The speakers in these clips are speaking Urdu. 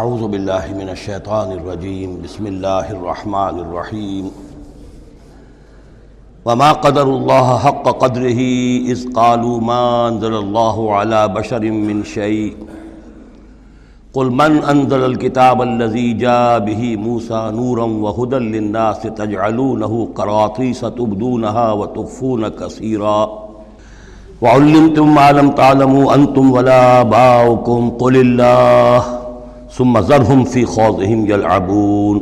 اعوذ باللہ من الشیطان الرجیم بسم اللہ الرحمن الرحیم وما قدر اللہ حق قدره اذ قالوا ما انزل اللہ علی بشر من شیء قل من انزل الكتاب الذي جاء به موسى نورا وهدى للناس تجعلونه قراطیس تبدونها وتخفون كثيرا وعلمتم ما لم تعلموا انتم ولا آباؤكم قل اللہ ثم ذرهم في خوضهم يلعبون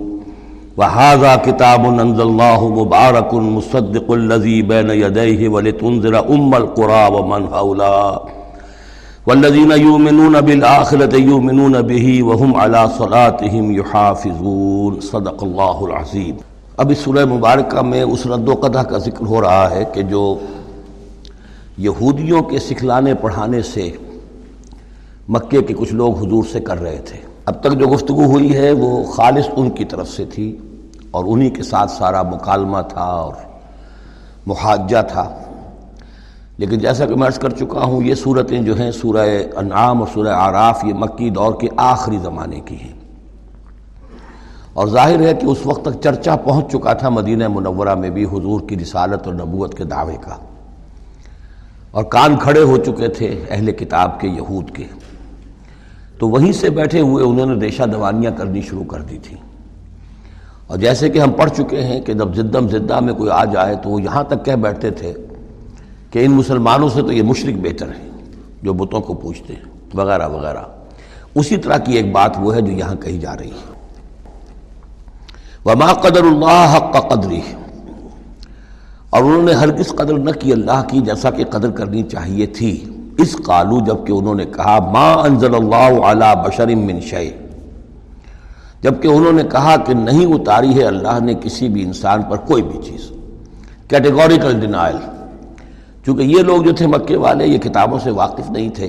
وهذا كتاب انزلناه مبارك مصدق الذي بين يديه ولتنذر ام القرى ومن حولها والذين يؤمنون بالآخرة يؤمنون به وهم على صلاتهم يحافظون صدق الله العظيم. اب اس سورہ مبارکہ میں اس رد و قدح کا ذکر ہو رہا ہے کہ جو یہودیوں کے سکھلانے پڑھانے سے مکے کے کچھ لوگ حضور سے کر رہے تھے. اب تک جو گفتگو ہوئی ہے وہ خالص ان کی طرف سے تھی اور انہی کے ساتھ سارا مکالمہ تھا اور محاجہ تھا. لیکن جیسا کہ میں عرض کر چکا ہوں یہ صورتیں جو ہیں سورہ انعام اور سورہ اعراف یہ مکی دور کے آخری زمانے کی ہیں اور ظاہر ہے کہ اس وقت تک چرچا پہنچ چکا تھا مدینہ منورہ میں بھی حضور کی رسالت اور نبوت کے دعوے کا اور کان کھڑے ہو چکے تھے اہل کتاب کے یہود کے. تو وہیں سے بیٹھے ہوئے انہوں نے ریشہ دوانیاں کرنی شروع کر دی تھیں اور جیسے کہ ہم پڑھ چکے ہیں کہ جب زدم زدہ میں کوئی آ جائے تو وہ یہاں تک کہہ بیٹھتے تھے کہ ان مسلمانوں سے تو یہ مشرک بہتر ہیں جو بتوں کو پوجتے ہیں وغیرہ وغیرہ. اسی طرح کی ایک بات وہ ہے جو یہاں کہی جا رہی ہے. وما قدر اللہ حق قدری، اور انہوں نے ہرگز قدر نہ کی اللہ کی جیسا کہ قدر کرنی چاہیے تھی. اس قالو جبکہ انہوں نے کہا ما انزل اللہ علی بشر من شیء، جبکہ انہوں نے کہا کہ نہیں اتاری ہے اللہ نے کسی بھی انسان پر کوئی بھی چیز. Categorical denial. چونکہ یہ لوگ جو تھے مکے والے یہ کتابوں سے واقف نہیں تھے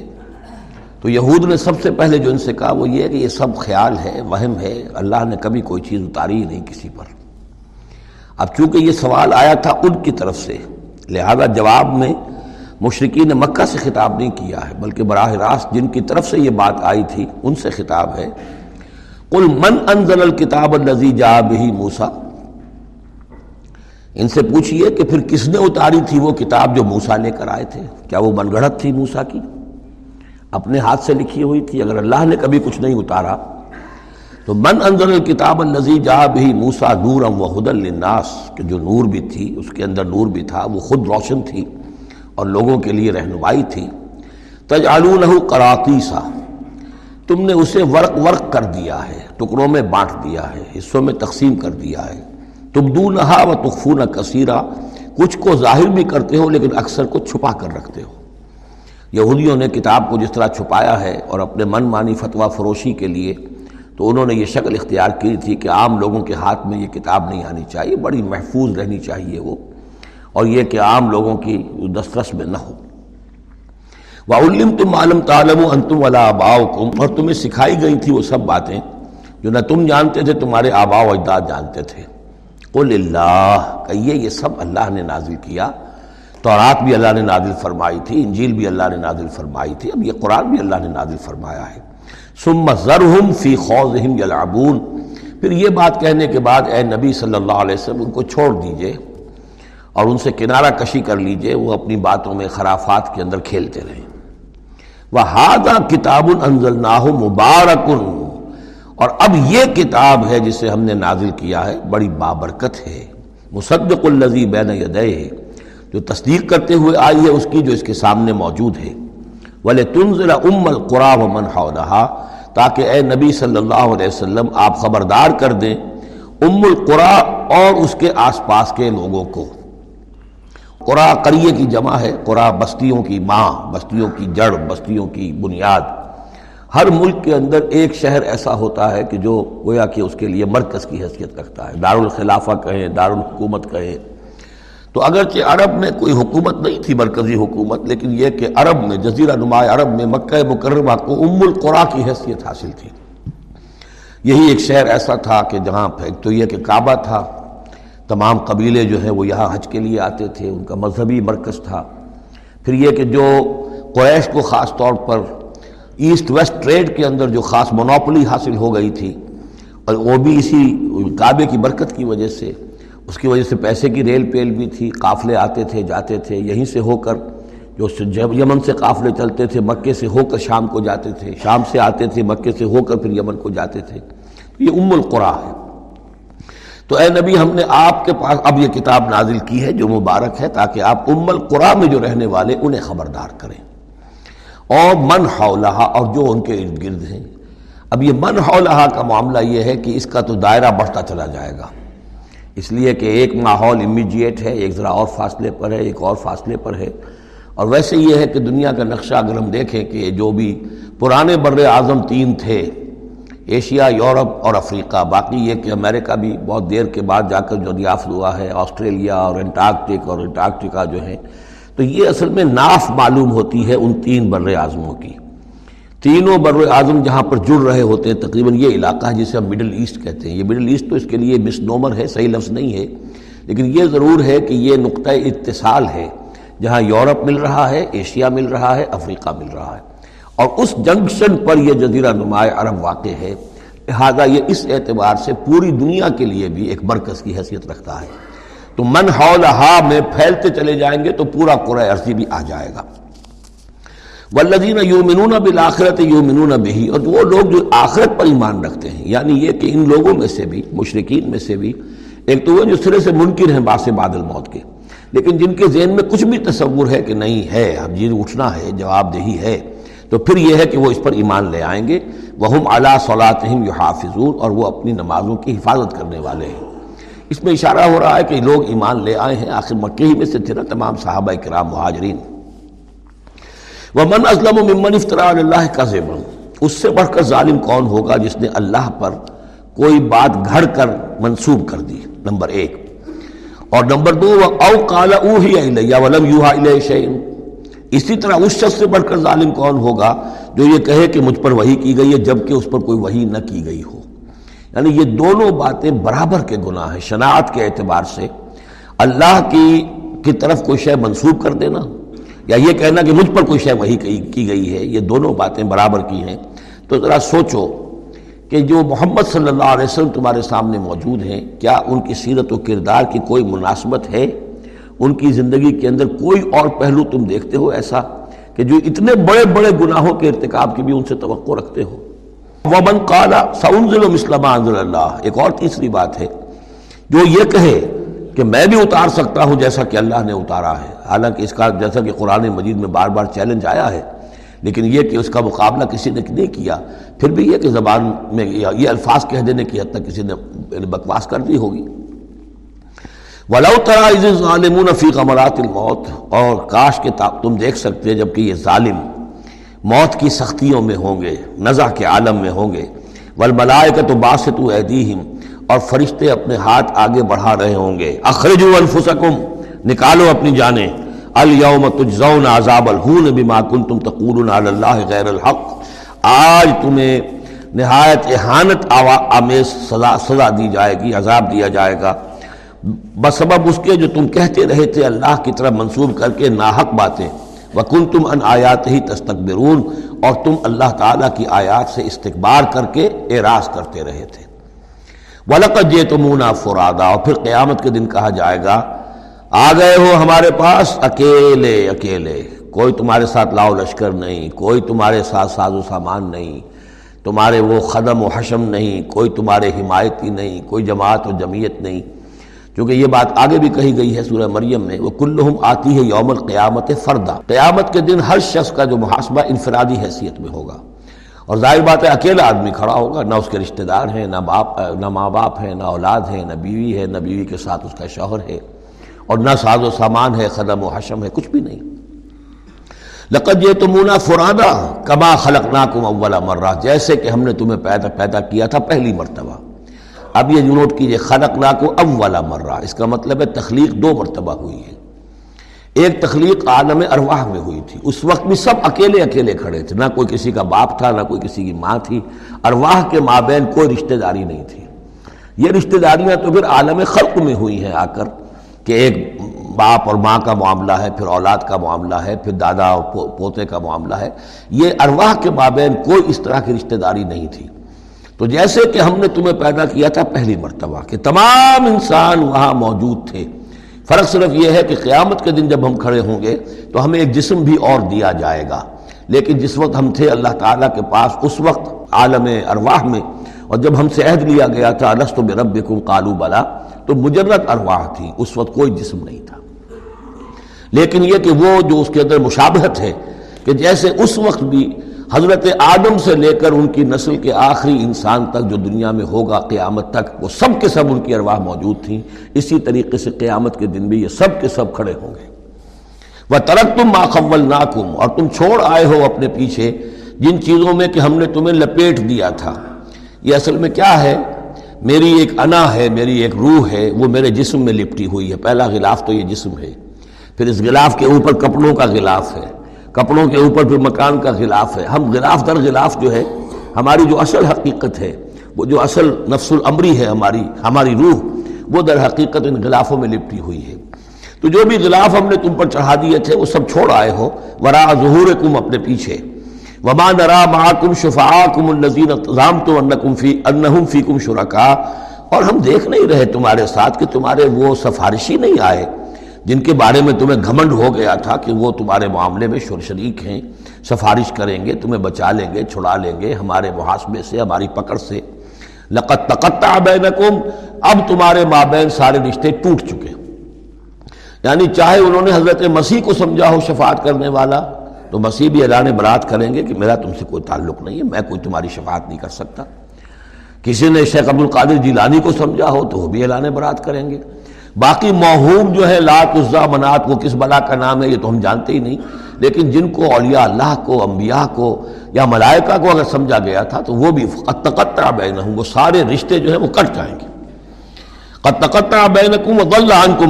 تو یہود نے سب سے پہلے جو ان سے کہا وہ یہ ہے کہ یہ سب خیال ہے، وہم ہے، اللہ نے کبھی کوئی چیز اتاری ہی نہیں کسی پر. اب چونکہ یہ سوال آیا تھا ان کی طرف سے لہذا جواب میں مشرکین مکہ سے خطاب نہیں کیا ہے بلکہ براہ راست جن کی طرف سے یہ بات آئی تھی ان سے خطاب ہے. قل من انزل الکتاب الذی جاء بہ موسیٰ، ان سے پوچھئے کہ پھر کس نے اتاری تھی وہ کتاب جو موسیٰ لے کر آئے تھے؟ کیا وہ من گھڑت تھی موسیٰ کی، اپنے ہاتھ سے لکھی ہوئی تھی؟ اگر اللہ نے کبھی کچھ نہیں اتارا تو من انزل الکتاب الذی جاء بہ موسیٰ نورا وہدی للناس، کہ جو نور بھی تھی اس کے اندر نور بھی تھا، وہ خود روشن تھی اور لوگوں کے لیے رہنمائی تھی. تجعلونہ قراطیسا، تم نے اسے ورق ورق کر دیا ہے، ٹکڑوں میں بانٹ دیا ہے، حصوں میں تقسیم کر دیا ہے. تبدونہا وتخفون کثیرا، کچھ کو ظاہر بھی کرتے ہو لیکن اکثر کو چھپا کر رکھتے ہو. یہودیوں نے کتاب کو جس طرح چھپایا ہے اور اپنے من مانی فتویٰ فروشی کے لیے تو انہوں نے یہ شکل اختیار کی تھی کہ عام لوگوں کے ہاتھ میں یہ کتاب نہیں آنی چاہیے، بڑی محفوظ رہنی چاہیے وہ، اور یہ کہ عام لوگوں کی دسترس میں نہ ہو. وَعُلِّمْتُمْ مَا لَمْ تَعْلَمُوا أَنْتُمْ وَلَا آبَاؤُكُمْ، اور تمہیں سکھائی گئی تھی وہ سب باتیں جو نہ تم جانتے تھے تمہارے آباء و اجداد جانتے تھے. قُلِ اللَّهُ، کہیے یہ سب اللہ نے نازل کیا. تورات بھی اللہ نے نازل فرمائی تھی، انجیل بھی اللہ نے نازل فرمائی تھی، اب یہ قرآن بھی اللہ نے نازل فرمایا ہے. ثُمَّ ذَرْهُمْ فِي خَوْضِهِمْ يَلْعَبُونَ، پھر یہ بات کہنے کے بعد اے نبی صلی اللہ علیہ وسلم ان کو چھوڑ دیجئے اور ان سے کنارہ کشی کر لیجئے، وہ اپنی باتوں میں خرافات کے اندر کھیلتے رہیں. وَهَذَا كِتَابٌ أَنزَلْنَاهُ مُبَارَكٌ، اور اب یہ کتاب ہے جسے ہم نے نازل کیا ہے، بڑی بابرکت ہے. مصدق الذی بین یدیہ، جو تصدیق کرتے ہوئے آئی ہے اس کی جو اس کے سامنے موجود ہے. وَلِتُنذِرَ أُمَّ الْقُرَىٰ وَمَنْ حَوْلَهَا، تاکہ اے نبی صلی اللہ علیہ وسلم آپ خبردار کر دیں ام القریٰ اور اس کے آس پاس کے لوگوں کو. قرآ قریے کی جمع ہے، قرآ بستیوں کی ماں، بستیوں کی جڑ، بستیوں کی بنیاد. ہر ملک کے اندر ایک شہر ایسا ہوتا ہے کہ جو گویا کہ اس کے لیے مرکز کی حیثیت رکھتا ہے، دارالخلافہ کہیں، دارالحکومت کہیں. تو اگرچہ عرب میں کوئی حکومت نہیں تھی مرکزی حکومت، لیکن یہ کہ عرب میں، جزیرہ نما عرب میں مکہ مکرمہ کو ام القرآ کی حیثیت حاصل تھی. یہی ایک شہر ایسا تھا کہ جہاں ایک تو یہ کہ کعبہ تھا، تمام قبیلے جو ہیں وہ یہاں حج کے لیے آتے تھے، ان کا مذہبی مرکز تھا. پھر یہ کہ جو قریش کو خاص طور پر ایسٹ ویسٹ ٹریڈ کے اندر جو خاص مونوپولی حاصل ہو گئی تھی، اور وہ بھی اسی کعبے کی برکت کی وجہ سے، اس کی وجہ سے پیسے کی ریل پیل بھی تھی، قافلے آتے تھے جاتے تھے، یہیں سے ہو کر جو یمن سے قافلے چلتے تھے، مکے سے ہو کر شام کو جاتے تھے، شام سے آتے تھے مکے سے ہو کر پھر یمن کو جاتے تھے، تو یہ ام القریٰ ہے۔ تو اے نبی، ہم نے آپ کے پاس اب یہ کتاب نازل کی ہے جو مبارک ہے، تاکہ آپ ام القریٰ میں جو رہنے والے انہیں خبردار کریں، اور من حولہا، اور جو ان کے ارد گرد ہیں۔ اب یہ من حولہا کا معاملہ یہ ہے کہ اس کا تو دائرہ بڑھتا چلا جائے گا، اس لیے کہ ایک ماحول امیجیٹ ہے، ایک ذرا اور فاصلے پر ہے، ایک اور فاصلے پر ہے۔ اور ویسے یہ ہے کہ دنیا کا نقشہ اگر ہم دیکھیں کہ جو بھی پرانے بر اعظم تین تھے، ایشیا، یورپ اور افریقہ، باقی یہ کہ امریکہ بھی بہت دیر کے بعد جا کر جو دریافت ہوا ہے، آسٹریلیا اور انٹارکٹک اور انٹارکٹیکا جو ہیں، تو یہ اصل میں ناف معلوم ہوتی ہے ان تین بر اعظموں کی۔ تینوں بر اعظم جہاں پر جڑ رہے ہوتے ہیں تقریباً، یہ علاقہ ہے جسے ہم مڈل ایسٹ کہتے ہیں۔ یہ مڈل ایسٹ تو اس کے لیے مس نومر ہے، صحیح لفظ نہیں ہے، لیکن یہ ضرور ہے کہ یہ نقطہ اتصال ہے جہاں یورپ مل رہا ہے، ایشیا مل رہا ہے، افریقہ مل رہا ہے، اور اس جنکشن پر یہ جزیرہ نما عرب واقع ہے۔ لہٰذا یہ اس اعتبار سے پوری دنیا کے لیے بھی ایک مرکز کی حیثیت رکھتا ہے۔ تو من حولہا میں پھیلتے چلے جائیں گے تو پورا قرۂ ارضی بھی آ جائے گا۔ والذین یؤمنون بالآخرۃ یؤمنون بہ، اور وہ لوگ جو آخرت پر ایمان رکھتے ہیں، یعنی یہ کہ ان لوگوں میں سے بھی، مشرکین میں سے بھی، ایک تو وہ جو سرے سے منکر ہیں باسے بادل موت کے، لیکن جن کے ذہن میں کچھ بھی تصور ہے کہ نہیں ہے، اب جی اٹھنا ہے، جواب دہی ہے، تو پھر یہ ہے کہ وہ اس پر ایمان لے آئیں گے۔ وہم علی صلاتہم یحافظون، اور وہ اپنی نمازوں کی حفاظت کرنے والے ہیں۔ اس میں اشارہ ہو رہا ہے کہ لوگ ایمان لے آئے ہیں، آخر مکے ہی میں سے تھے نا تمام صحابہ کرام مہاجرین۔ وَمَنْ أَظْلَمُ مِمَّنِ افْتَرَىٰ عَلَى اللَّهِ كَذِبًا، اس سے بڑھ کر ظالم کون ہوگا جس نے اللہ پر کوئی بات گھڑ کر منسوب کر دی، نمبر ایک۔ اور نمبر دو، وَأَوْ قَالَ أُوحِيَ إِلَيَّ وَلَمْ يُوحَ إِلَيْهِ شَيْءٌ، اسی طرح اس شخص سے بڑھ کر ظالم کون ہوگا جو یہ کہے کہ مجھ پر وحی کی گئی ہے جبکہ اس پر کوئی وحی نہ کی گئی ہو۔ یعنی یہ دونوں باتیں برابر کے گناہ ہیں شناعت کے اعتبار سے، اللہ کی طرف کوئی شے منسوب کر دینا یا یہ کہنا کہ مجھ پر کوئی شے وحی کی گئی ہے، یہ دونوں باتیں برابر کی ہیں۔ تو ذرا سوچو کہ جو محمد صلی اللہ علیہ وسلم تمہارے سامنے موجود ہیں، کیا ان کی سیرت و کردار کی کوئی مناسبت ہے؟ ان کی زندگی کے اندر کوئی اور پہلو تم دیکھتے ہو ایسا کہ جو اتنے بڑے بڑے گناہوں کے ارتکاب کی بھی ان سے توقع رکھتے ہو؟ وَمَنْ قَالَ سَأُنْزِلُ مِثْلَ مَا أَنْزَلَ اللَّهُ، ایک اور تیسری بات ہے، جو یہ کہے کہ میں بھی اتار سکتا ہوں جیسا کہ اللہ نے اتارا ہے، حالانکہ اس کا جیسا کہ قرآن مجید میں بار بار چیلنج آیا ہے، لیکن یہ کہ اس کا مقابلہ کسی نے نہیں کیا، پھر بھی یہ کہ زبان میں یہ الفاظ کہہ دینے کی حد تک کسی نے بکواس کر دی ہوگی۔ وَلَوْ تَرَىٰ إِذِ الظَّالِمُونَ فِي غَمَرَاتِ الْمَوْتِ، اور کاش کہ تم دیکھ سکتے جب کہ یہ ظالم موت کی سختیوں میں ہوں گے، نزع کے عالم میں ہوں گے۔ وَالْمَلَائِكَةُ بَاسِطُو أَيْدِيهِمْ، اور فرشتے اپنے ہاتھ آگے بڑھا رہے ہوں گے، اخرجوا انفسکم، نکالو اپنی جانیں، الیوم تجزون عذاب الہون بما کنتم تقولون علی اللہ غیر الحق، آج تمہیں نہایت اہانت آمیز سزا دی جائے گی، عذاب دیا جائے گا، بسبب اس کے جو تم کہتے رہے تھے اللہ کی طرف منسوب کر کے ناحق باتیں، وکنتم عن آیاتہ تستکبرون، اور تم اللہ تعالیٰ کی آیات سے استکبار کر کے اعراض کرتے رہے تھے۔ وَلَقَدْ جِئْتُمُونَا فُرَادًا، اور پھر قیامت کے دن کہا جائے گا آ گئے ہو ہمارے پاس اکیلے اکیلے، کوئی تمہارے ساتھ لاؤ لشکر نہیں، کوئی تمہارے ساتھ ساز و سامان نہیں، تمہارے وہ خدم و حشم نہیں، کوئی تمہارے حمایتی نہیں، کوئی جماعت و جمعیت نہیں، چونکہ یہ بات آگے بھی کہی گئی ہے سورہ مریم میں، وہ کلہم آتی ہے یوم القیامت فردا، قیامت کے دن ہر شخص کا جو محاسبہ انفرادی حیثیت میں ہوگا، اور ظاہر بات ہے اکیلا آدمی کھڑا ہوگا، نہ اس کے رشتہ دار ہیں، نہ ماں باپ ہیں، نہ اولاد ہیں، نہ بیوی ہے، نہ بیوی کے ساتھ اس کا شوہر ہے، اور نہ ساز و سامان ہے، خدم و حشم ہے، کچھ بھی نہیں۔ لقد جئتمونا فرادا کما خلقناکم اول مرہ، جیسے کہ ہم نے تمہیں پیدا کیا تھا پہلی مرتبہ۔ اب یہ نوٹ کیجئے، خلقناکم اول مرہ، اس کا مطلب ہے تخلیق دو مرتبہ ہوئی ہے۔ ایک تخلیق عالم ارواح میں ہوئی تھی، اس وقت بھی سب اکیلے اکیلے کھڑے تھے، نہ کوئی کسی کا باپ تھا، نہ کوئی کسی کی ماں تھی، ارواح کے مابین کوئی رشتہ داری نہیں تھی۔ یہ رشتہ داریاں تو پھر عالم خلق میں ہوئی ہیں آ کر، کہ ایک باپ اور ماں کا معاملہ ہے، پھر اولاد کا معاملہ ہے، پھر دادا اور پوتے کا معاملہ ہے، یہ ارواح کے مابین کوئی اس طرح کی رشتہ داری نہیں تھی۔ تو جیسے کہ ہم نے تمہیں پیدا کیا تھا پہلی مرتبہ کہ تمام انسان وہاں موجود تھے، فرق صرف یہ ہے کہ قیامت کے دن جب ہم کھڑے ہوں گے تو ہمیں ایک جسم بھی اور دیا جائے گا، لیکن جس وقت ہم تھے اللہ تعالیٰ کے پاس اس وقت عالم ارواح میں، اور جب ہم سے عہد لیا گیا تھا لست بربکم قالوا بلا، تو مجرد ارواح تھی، اس وقت کوئی جسم نہیں تھا۔ لیکن یہ کہ وہ جو اس کے اندر مشابہت ہے کہ جیسے اس وقت بھی حضرت آدم سے لے کر ان کی نسل کے آخری انسان تک جو دنیا میں ہوگا قیامت تک، وہ سب کے سب ان کی ارواح موجود تھیں، اسی طریقے سے قیامت کے دن بھی یہ سب کے سب کھڑے ہوں گے۔ وَتَرَكْتُم مَا خَوَّلْنَاكُمْ، اور تم چھوڑ آئے ہو اپنے پیچھے جن چیزوں میں کہ ہم نے تمہیں لپیٹ دیا تھا۔ یہ اصل میں کیا ہے؟ میری ایک انا ہے، میری ایک روح ہے، وہ میرے جسم میں لپٹی ہوئی ہے۔ پہلا غلاف تو یہ جسم ہے، پھر اس غلاف کے اوپر کپڑوں کا غلاف ہے، کپڑوں کے اوپر پھر مکان کا غلاف ہے۔ ہم غلاف در غلاف جو ہے، ہماری جو اصل حقیقت ہے، وہ جو اصل نفس الامری ہے ہماری روح، وہ در حقیقت ان غلافوں میں لپٹی ہوئی ہے۔ تو جو بھی غلاف ہم نے تم پر چڑھا دیے تھے وہ سب چھوڑ آئے ہو، وراء ظہورکم، اپنے پیچھے۔ وما نرى معكم شفعاءكم الذين زعمتم انهم فيكم شركاء، اور ہم دیکھ نہیں رہے تمہارے ساتھ کہ تمہارے وہ سفارشی نہیں آئے جن کے بارے میں تمہیں گھمنڈ ہو گیا تھا کہ وہ تمہارے معاملے میں شریک ہیں، سفارش کریں گے، تمہیں بچا لیں گے، چھڑا لیں گے ہمارے محاسبے سے، ہماری پکڑ سے۔ لقد تقطع بینکم، اب تمہارے مابین سارے رشتے ٹوٹ چکے، یعنی چاہے انہوں نے حضرت مسیح کو سمجھا ہو شفاعت کرنے والا، تو مسیح بھی اعلان برات کریں گے کہ میرا تم سے کوئی تعلق نہیں ہے، میں کوئی تمہاری شفاعت نہیں کر سکتا۔ کسی نے شیخ عبد القادر جیلانی کو سمجھا ہو تو وہ بھی اعلان برات کریں گے۔ باقی موہوم جو ہے، لات عزا منات، وہ کس بلا کا نام ہے یہ تو ہم جانتے ہی نہیں، لیکن جن کو اولیاء اللہ کو، انبیاء کو یا ملائکہ کو اگر سمجھا گیا تھا تو وہ بھی قد تقطع بینہم، وہ سارے رشتے جو ہیں وہ کٹ جائیں گے۔ قد تقطع بینکم وضل عنکم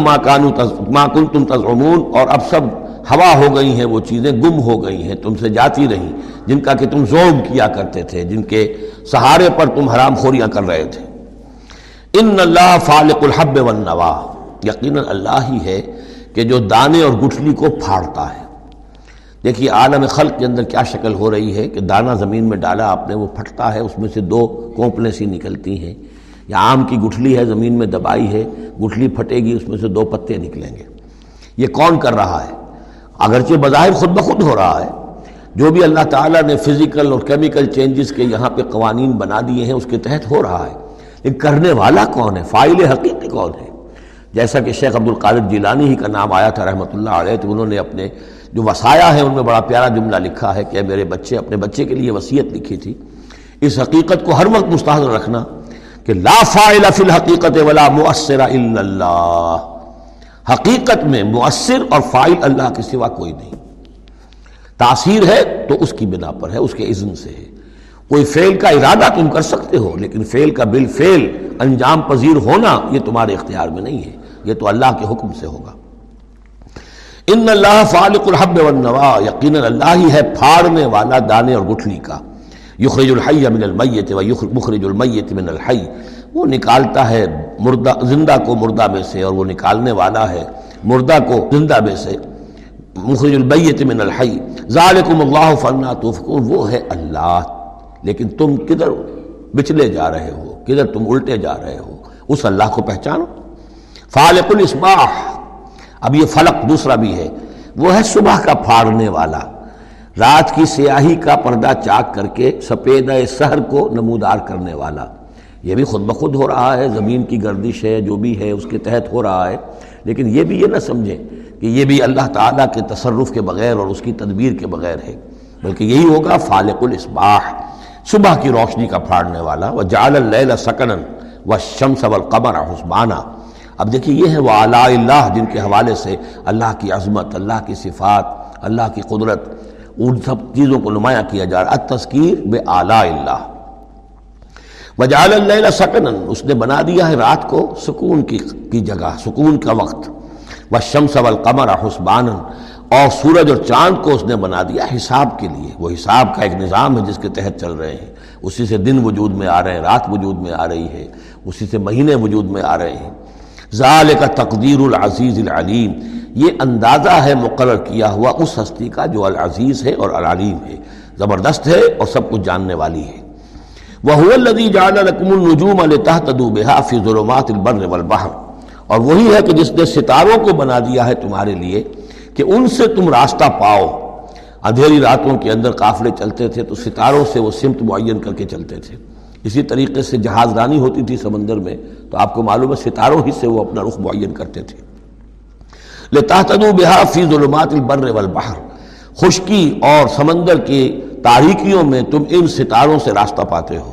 ما کنتم تزعمون، اور اب سب ہوا ہو گئی ہیں، وہ چیزیں گم ہو گئی ہیں، تم سے جاتی رہیں جن کا کہ تم ذوق کیا کرتے تھے، جن کے سہارے پر تم حرام خوریاں کر رہے تھے۔ ان اللہ فالق الحب والنوا، یقیناً اللہ ہی ہے کہ جو دانے اور گٹھلی کو پھاڑتا ہے۔ دیکھیے عالم خلق کے اندر کیا شکل ہو رہی ہے کہ دانہ زمین میں ڈالا آپ نے، وہ پھٹتا ہے، اس میں سے دو کونپلیں سی نکلتی ہیں، یا آم کی گٹھلی ہے زمین میں دبائی ہے، گٹھلی پھٹے گی، اس میں سے دو پتے نکلیں گے۔ یہ کون کر رہا ہے؟ اگرچہ بظاہر خود بخود ہو رہا ہے، جو بھی اللہ تعالیٰ نے فزیکل اور کیمیکل چینجز کے یہاں پہ قوانین بنا دیے ہیں اس کے تحت ہو رہا ہے، لیکن کرنے والا کون ہے؟ فاعل حقیقی کون ہے؟ جیسا کہ شیخ عبد القادر جیلانی ہی کا نام آیا تھا رحمۃ اللہ علیہ، تو انہوں نے اپنے جو وصایا ہیں ان میں بڑا پیارا جملہ لکھا ہے کہ میرے بچے، اپنے بچے کے لیے وصیت لکھی تھی، اس حقیقت کو ہر وقت مستحضر رکھنا کہ لا فاعل فی الحقیقت ولا مؤثر الا اللہ، حقیقت میں مؤثر اور فاعل اللہ کے سوا کوئی نہیں۔ تاثیر ہے تو اس کی بنا پر ہے، اس کے اذن سے ہے، کوئی فعل کا ارادہ تم کر سکتے ہو لیکن فعل کا بالفعل انجام پذیر ہونا یہ تمہارے اختیار میں نہیں ہے، یہ تو اللہ کے حکم سے ہوگا۔ ان اللہ فالق الحب والنوا، یقیناً اللہ ہی ہے پھاڑنے والا دانے اور گٹھلی کا۔ یخرج الحی من المیت و مخرج المیت من الحی، وہ نکالتا ہے مردہ، زندہ کو مردہ میں سے، اور وہ نکالنے والا ہے مردہ کو زندہ میں سے۔ مخرج المیت من الحی ذالکم اللہ فانا تؤفکون، وہ ہے اللہ، لیکن تم کدھر بچلے جا رہے ہو، کدھر تم الٹے جا رہے ہو، اس اللہ کو پہچانو۔ فالق الاصباح، اب یہ فلق دوسرا بھی ہے، وہ ہے صبح کا پھاڑنے والا، رات کی سیاہی کا پردہ چاک کر کے سپیدہ سحر کو نمودار کرنے والا۔ یہ بھی خود بخود ہو رہا ہے، زمین کی گردش ہے، جو بھی ہے اس کے تحت ہو رہا ہے، لیکن یہ بھی یہ نہ سمجھیں کہ یہ بھی اللہ تعالیٰ کے تصرف کے بغیر اور اس کی تدبیر کے بغیر ہے، بلکہ یہی ہوگا فالق الاصباح، صبح کی روشنی کا پھاڑنے والا۔ وجعل اللیل سکنا والشمس والقمر حسبانا، اب دیکھیے یہ ہے وہ علاء اللہ، جن کے حوالے سے اللہ کی عظمت، اللہ کی صفات، اللہ کی قدرت، ان سب چیزوں کو نمایاں کیا جا رہا ہے، التذکیر بعلاء اللہ۔ وجعل اللیل سکنا، اس نے بنا دیا ہے رات کو سکون کی جگہ، سکون کا وقت۔ والشمس والقمر حسبانا، اور سورج اور چاند کو اس نے بنا دیا حساب کے لیے، وہ حساب کا ایک نظام ہے جس کے تحت چل رہے ہیں، اسی سے دن وجود میں آ رہے ہیں، رات وجود میں آ رہی ہے، اسی سے مہینے وجود میں آ رہے ہیں۔ ذالک تقدیر العزیز العلیم، یہ اندازہ ہے مقرر کیا ہوا اس ہستی کا جو العزیز ہے اور العلیم ہے، زبردست ہے اور سب کچھ جاننے والی ہے۔ وَهُوَ الَّذِي جَعَلَ لَكُمُ النُّجُومَ لِتَهْتَدُوا بِهَا فِي ظُلُمَاتِ الْبَرِّ وَالْبَحْرِ، اور وہی ہے کہ جس نے ستاروں کو بنا دیا ہے تمہارے لیے کہ ان سے تم راستہ پاؤ۔ اندھیری راتوں کے اندر قافلے چلتے تھے تو ستاروں سے وہ سمت معین کر کے چلتے تھے، اسی طریقے سے جہاز رانی ہوتی تھی سمندر میں تو آپ کو معلوم ہے ستاروں ہی سے وہ اپنا رخ معین کرتے تھے۔ لِتَهْتَدُوا بِهَا فِي ظُلُمَاتِ الْبَرِّ وَالْبَحْرِ، خشکی اور سمندر کی تاریکیوں میں تم ان ستاروں سے راستہ پاتے ہو۔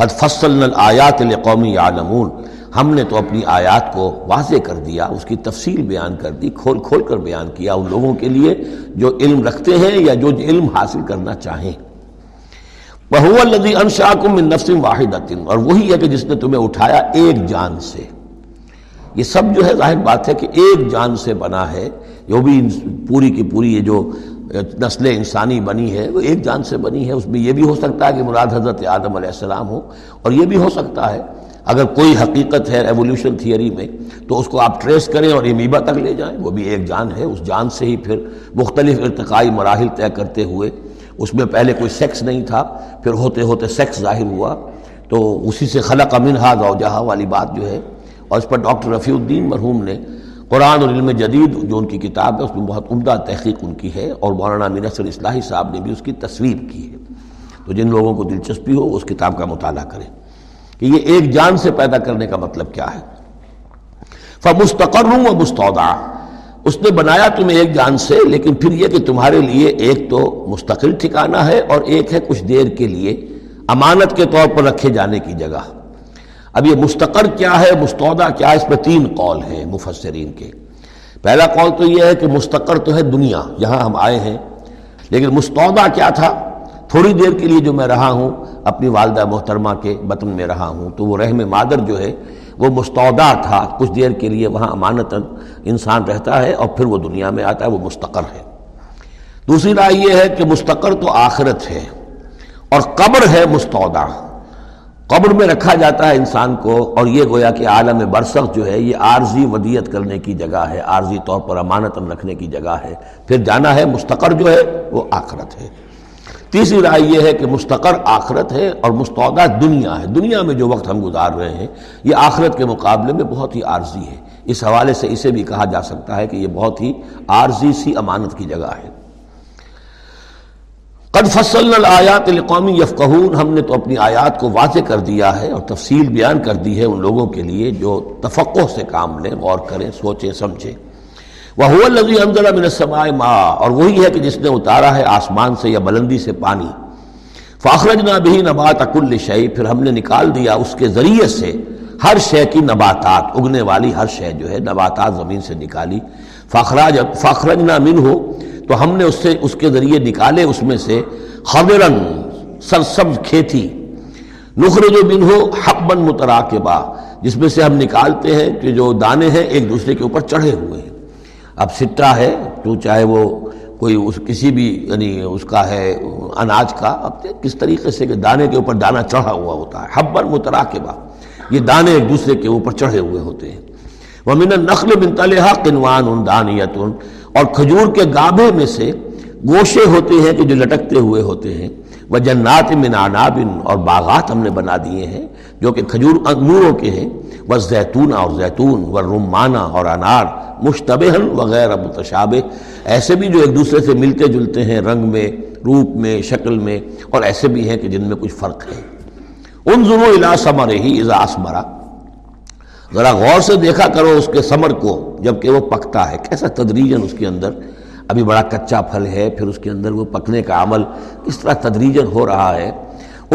قد فصلنا الآیات لقوم یعلمون، ہم نے تو اپنی آیات کو واضح کر دیا، اس کی تفصیل بیان کر دی، کھول کھول کر بیان کیا ان لوگوں کے لیے جو علم رکھتے ہیں یا جو علم حاصل کرنا چاہیں۔ وَهُوَ الَّذِي أَنشَأَكُم مِّن نَفْسٍ وَاحِدَةٍ، اور وہی ہے کہ جس نے تمہیں اٹھایا ایک جان سے۔ یہ سب جو ہے ظاہر بات ہے کہ ایک جان سے بنا ہے، جو بھی پوری کی پوری یہ جو نسل انسانی بنی ہے وہ ایک جان سے بنی ہے۔ اس میں یہ بھی ہو سکتا ہے کہ مراد حضرت آدم علیہ السلام ہو، اور یہ بھی ہو سکتا ہے اگر کوئی حقیقت ہے ایولیوشن تھیوری میں تو اس کو آپ ٹریس کریں اور امیبا تک لے جائیں، وہ بھی ایک جان ہے۔ اس جان سے ہی پھر مختلف ارتقائی مراحل طے کرتے ہوئے، اس میں پہلے کوئی سیکس نہیں تھا، پھر ہوتے ہوتے سیکس ظاہر ہوا، تو اسی سے خلق منہا زوجہا والی بات جو ہے، اور اس پر ڈاکٹر رفیع الدین مرحوم نے قرآن اور علم جدید جو ان کی کتاب ہے اس میں بہت عمدہ تحقیق ان کی ہے، اور مولانا امین احسن اصلاحی صاحب نے بھی اس کی تصویر کی ہے، تو جن لوگوں کو دلچسپی ہو اس کتاب کا مطالعہ کریں کہ یہ ایک جان سے پیدا کرنے کا مطلب کیا ہے۔ فَمُسْتَقَرٌ وَمُسْتَوْدَعٌ، اس نے بنایا تمہیں ایک جان سے، لیکن پھر یہ کہ تمہارے لیے ایک تو مستقل ٹھکانہ ہے اور ایک ہے کچھ دیر کے لیے امانت کے طور پر رکھے جانے کی جگہ۔ اب یہ مستقر کیا ہے، مستودع کیا ہے، اس پہ تین قول ہیں مفسرین کے۔ پہلا قول تو یہ ہے کہ مستقر تو ہے دنیا، یہاں ہم آئے ہیں، لیکن مستودع کیا تھا، تھوڑی دیر کے لیے جو میں رہا ہوں اپنی والدہ محترمہ کے بطن میں رہا ہوں، تو وہ رحم مادر جو ہے وہ مستودع تھا، کچھ دیر کے لیے وہاں امانتاً انسان رہتا ہے اور پھر وہ دنیا میں آتا ہے، وہ مستقر ہے۔ دوسری رائے یہ ہے کہ مستقر تو آخرت ہے اور قبر ہے مستودع، قبر میں رکھا جاتا ہے انسان کو، اور یہ گویا کہ عالم برزخ جو ہے یہ عارضی ودیعت کرنے کی جگہ ہے، عارضی طور پر امانتاً رکھنے کی جگہ ہے، پھر جانا ہے۔ مستقر جو ہے وہ آخرت ہے۔ تیسری رائے یہ ہے کہ مستقر آخرت ہے اور مستودع دنیا ہے، دنیا میں جو وقت ہم گزار رہے ہیں یہ آخرت کے مقابلے میں بہت ہی عارضی ہے، اس حوالے سے اسے بھی کہا جا سکتا ہے کہ یہ بہت ہی عارضی سی امانت کی جگہ ہے۔ قد فصلنا الآیات لقوم یفقہون، ہم نے تو اپنی آیات کو واضح کر دیا ہے اور تفصیل بیان کر دی ہے ان لوگوں کے لیے جو تفقہ سے کام لیں، غور کریں، سوچیں، سمجھیں۔ وَهُوَ الَّذِي أَنزَلَ مِنَ السَّمَاءِ مَاءً، اور وہی ہے کہ جس نے اتارا ہے آسمان سے یا بلندی سے پانی۔ فَأَخْرَجْنَا بِهِ نَبَاتَ كُلِّ شَيْءٍ، پھر ہم نے نکال دیا اس کے ذریعے سے ہر شے کی نباتات، اگنے والی ہر شے جو ہے نباتات زمین سے نکالی۔ فَأَخْرَجْنَا مِنْهُ، تو ہم نے اس سے اس کے ذریعے نکالے اس میں سے خضراً، سرسبز کھیتی۔ نخرج منہ حباً متراکبا، جس میں سے ہم نکالتے ہیں کہ جو دانے ہیں ایک دوسرے کے اوپر چڑھے ہوئے ہیں۔ اب سٹہ ہے تو چاہے وہ کوئی اس کسی بھی یعنی اس کا ہے اناج کا، اب کس طریقے سے کہ دانے کے اوپر دانہ چڑھا ہوا ہوتا ہے، حباً متراکبا، یہ دانے ایک دوسرے کے اوپر چڑھے ہوئے ہوتے ہیں۔ وَمِنَ النَّخْلِ مِن طَلْعِهَا قِنْوَانٌ دَانِيَةٌ، اور کھجور کے گابے میں سے گوشے ہوتے ہیں کہ جو لٹکتے ہوئے ہوتے ہیں۔ وَجَنَّاتٍ مِّن أَعْنَابٍ، اور باغات ہم نے بنا دیے ہیں جو کہ کھجور انگوروں کے ہیں۔ وَالزَّيْتُونَ، اور زیتون، وَالرُّمَّانَ، اور انار، مشتبہاً وغیر متشابہ، ایسے بھی جو ایک دوسرے سے ملتے جلتے ہیں رنگ میں، روپ میں، شکل میں، اور ایسے بھی ہیں کہ جن میں کچھ فرق ہے۔ انظروا إِلَىٰ ثَمَرِهِ إِذَا أَثْمَرَ، ذرا غور سے دیکھا کرو اس کے ثمر کو جب کہ وہ پکتا ہے، کیسا تدریجن اس کے اندر، ابھی بڑا کچا پھل ہے پھر اس کے اندر وہ پکنے کا عمل کس طرح تدریجن ہو رہا ہے۔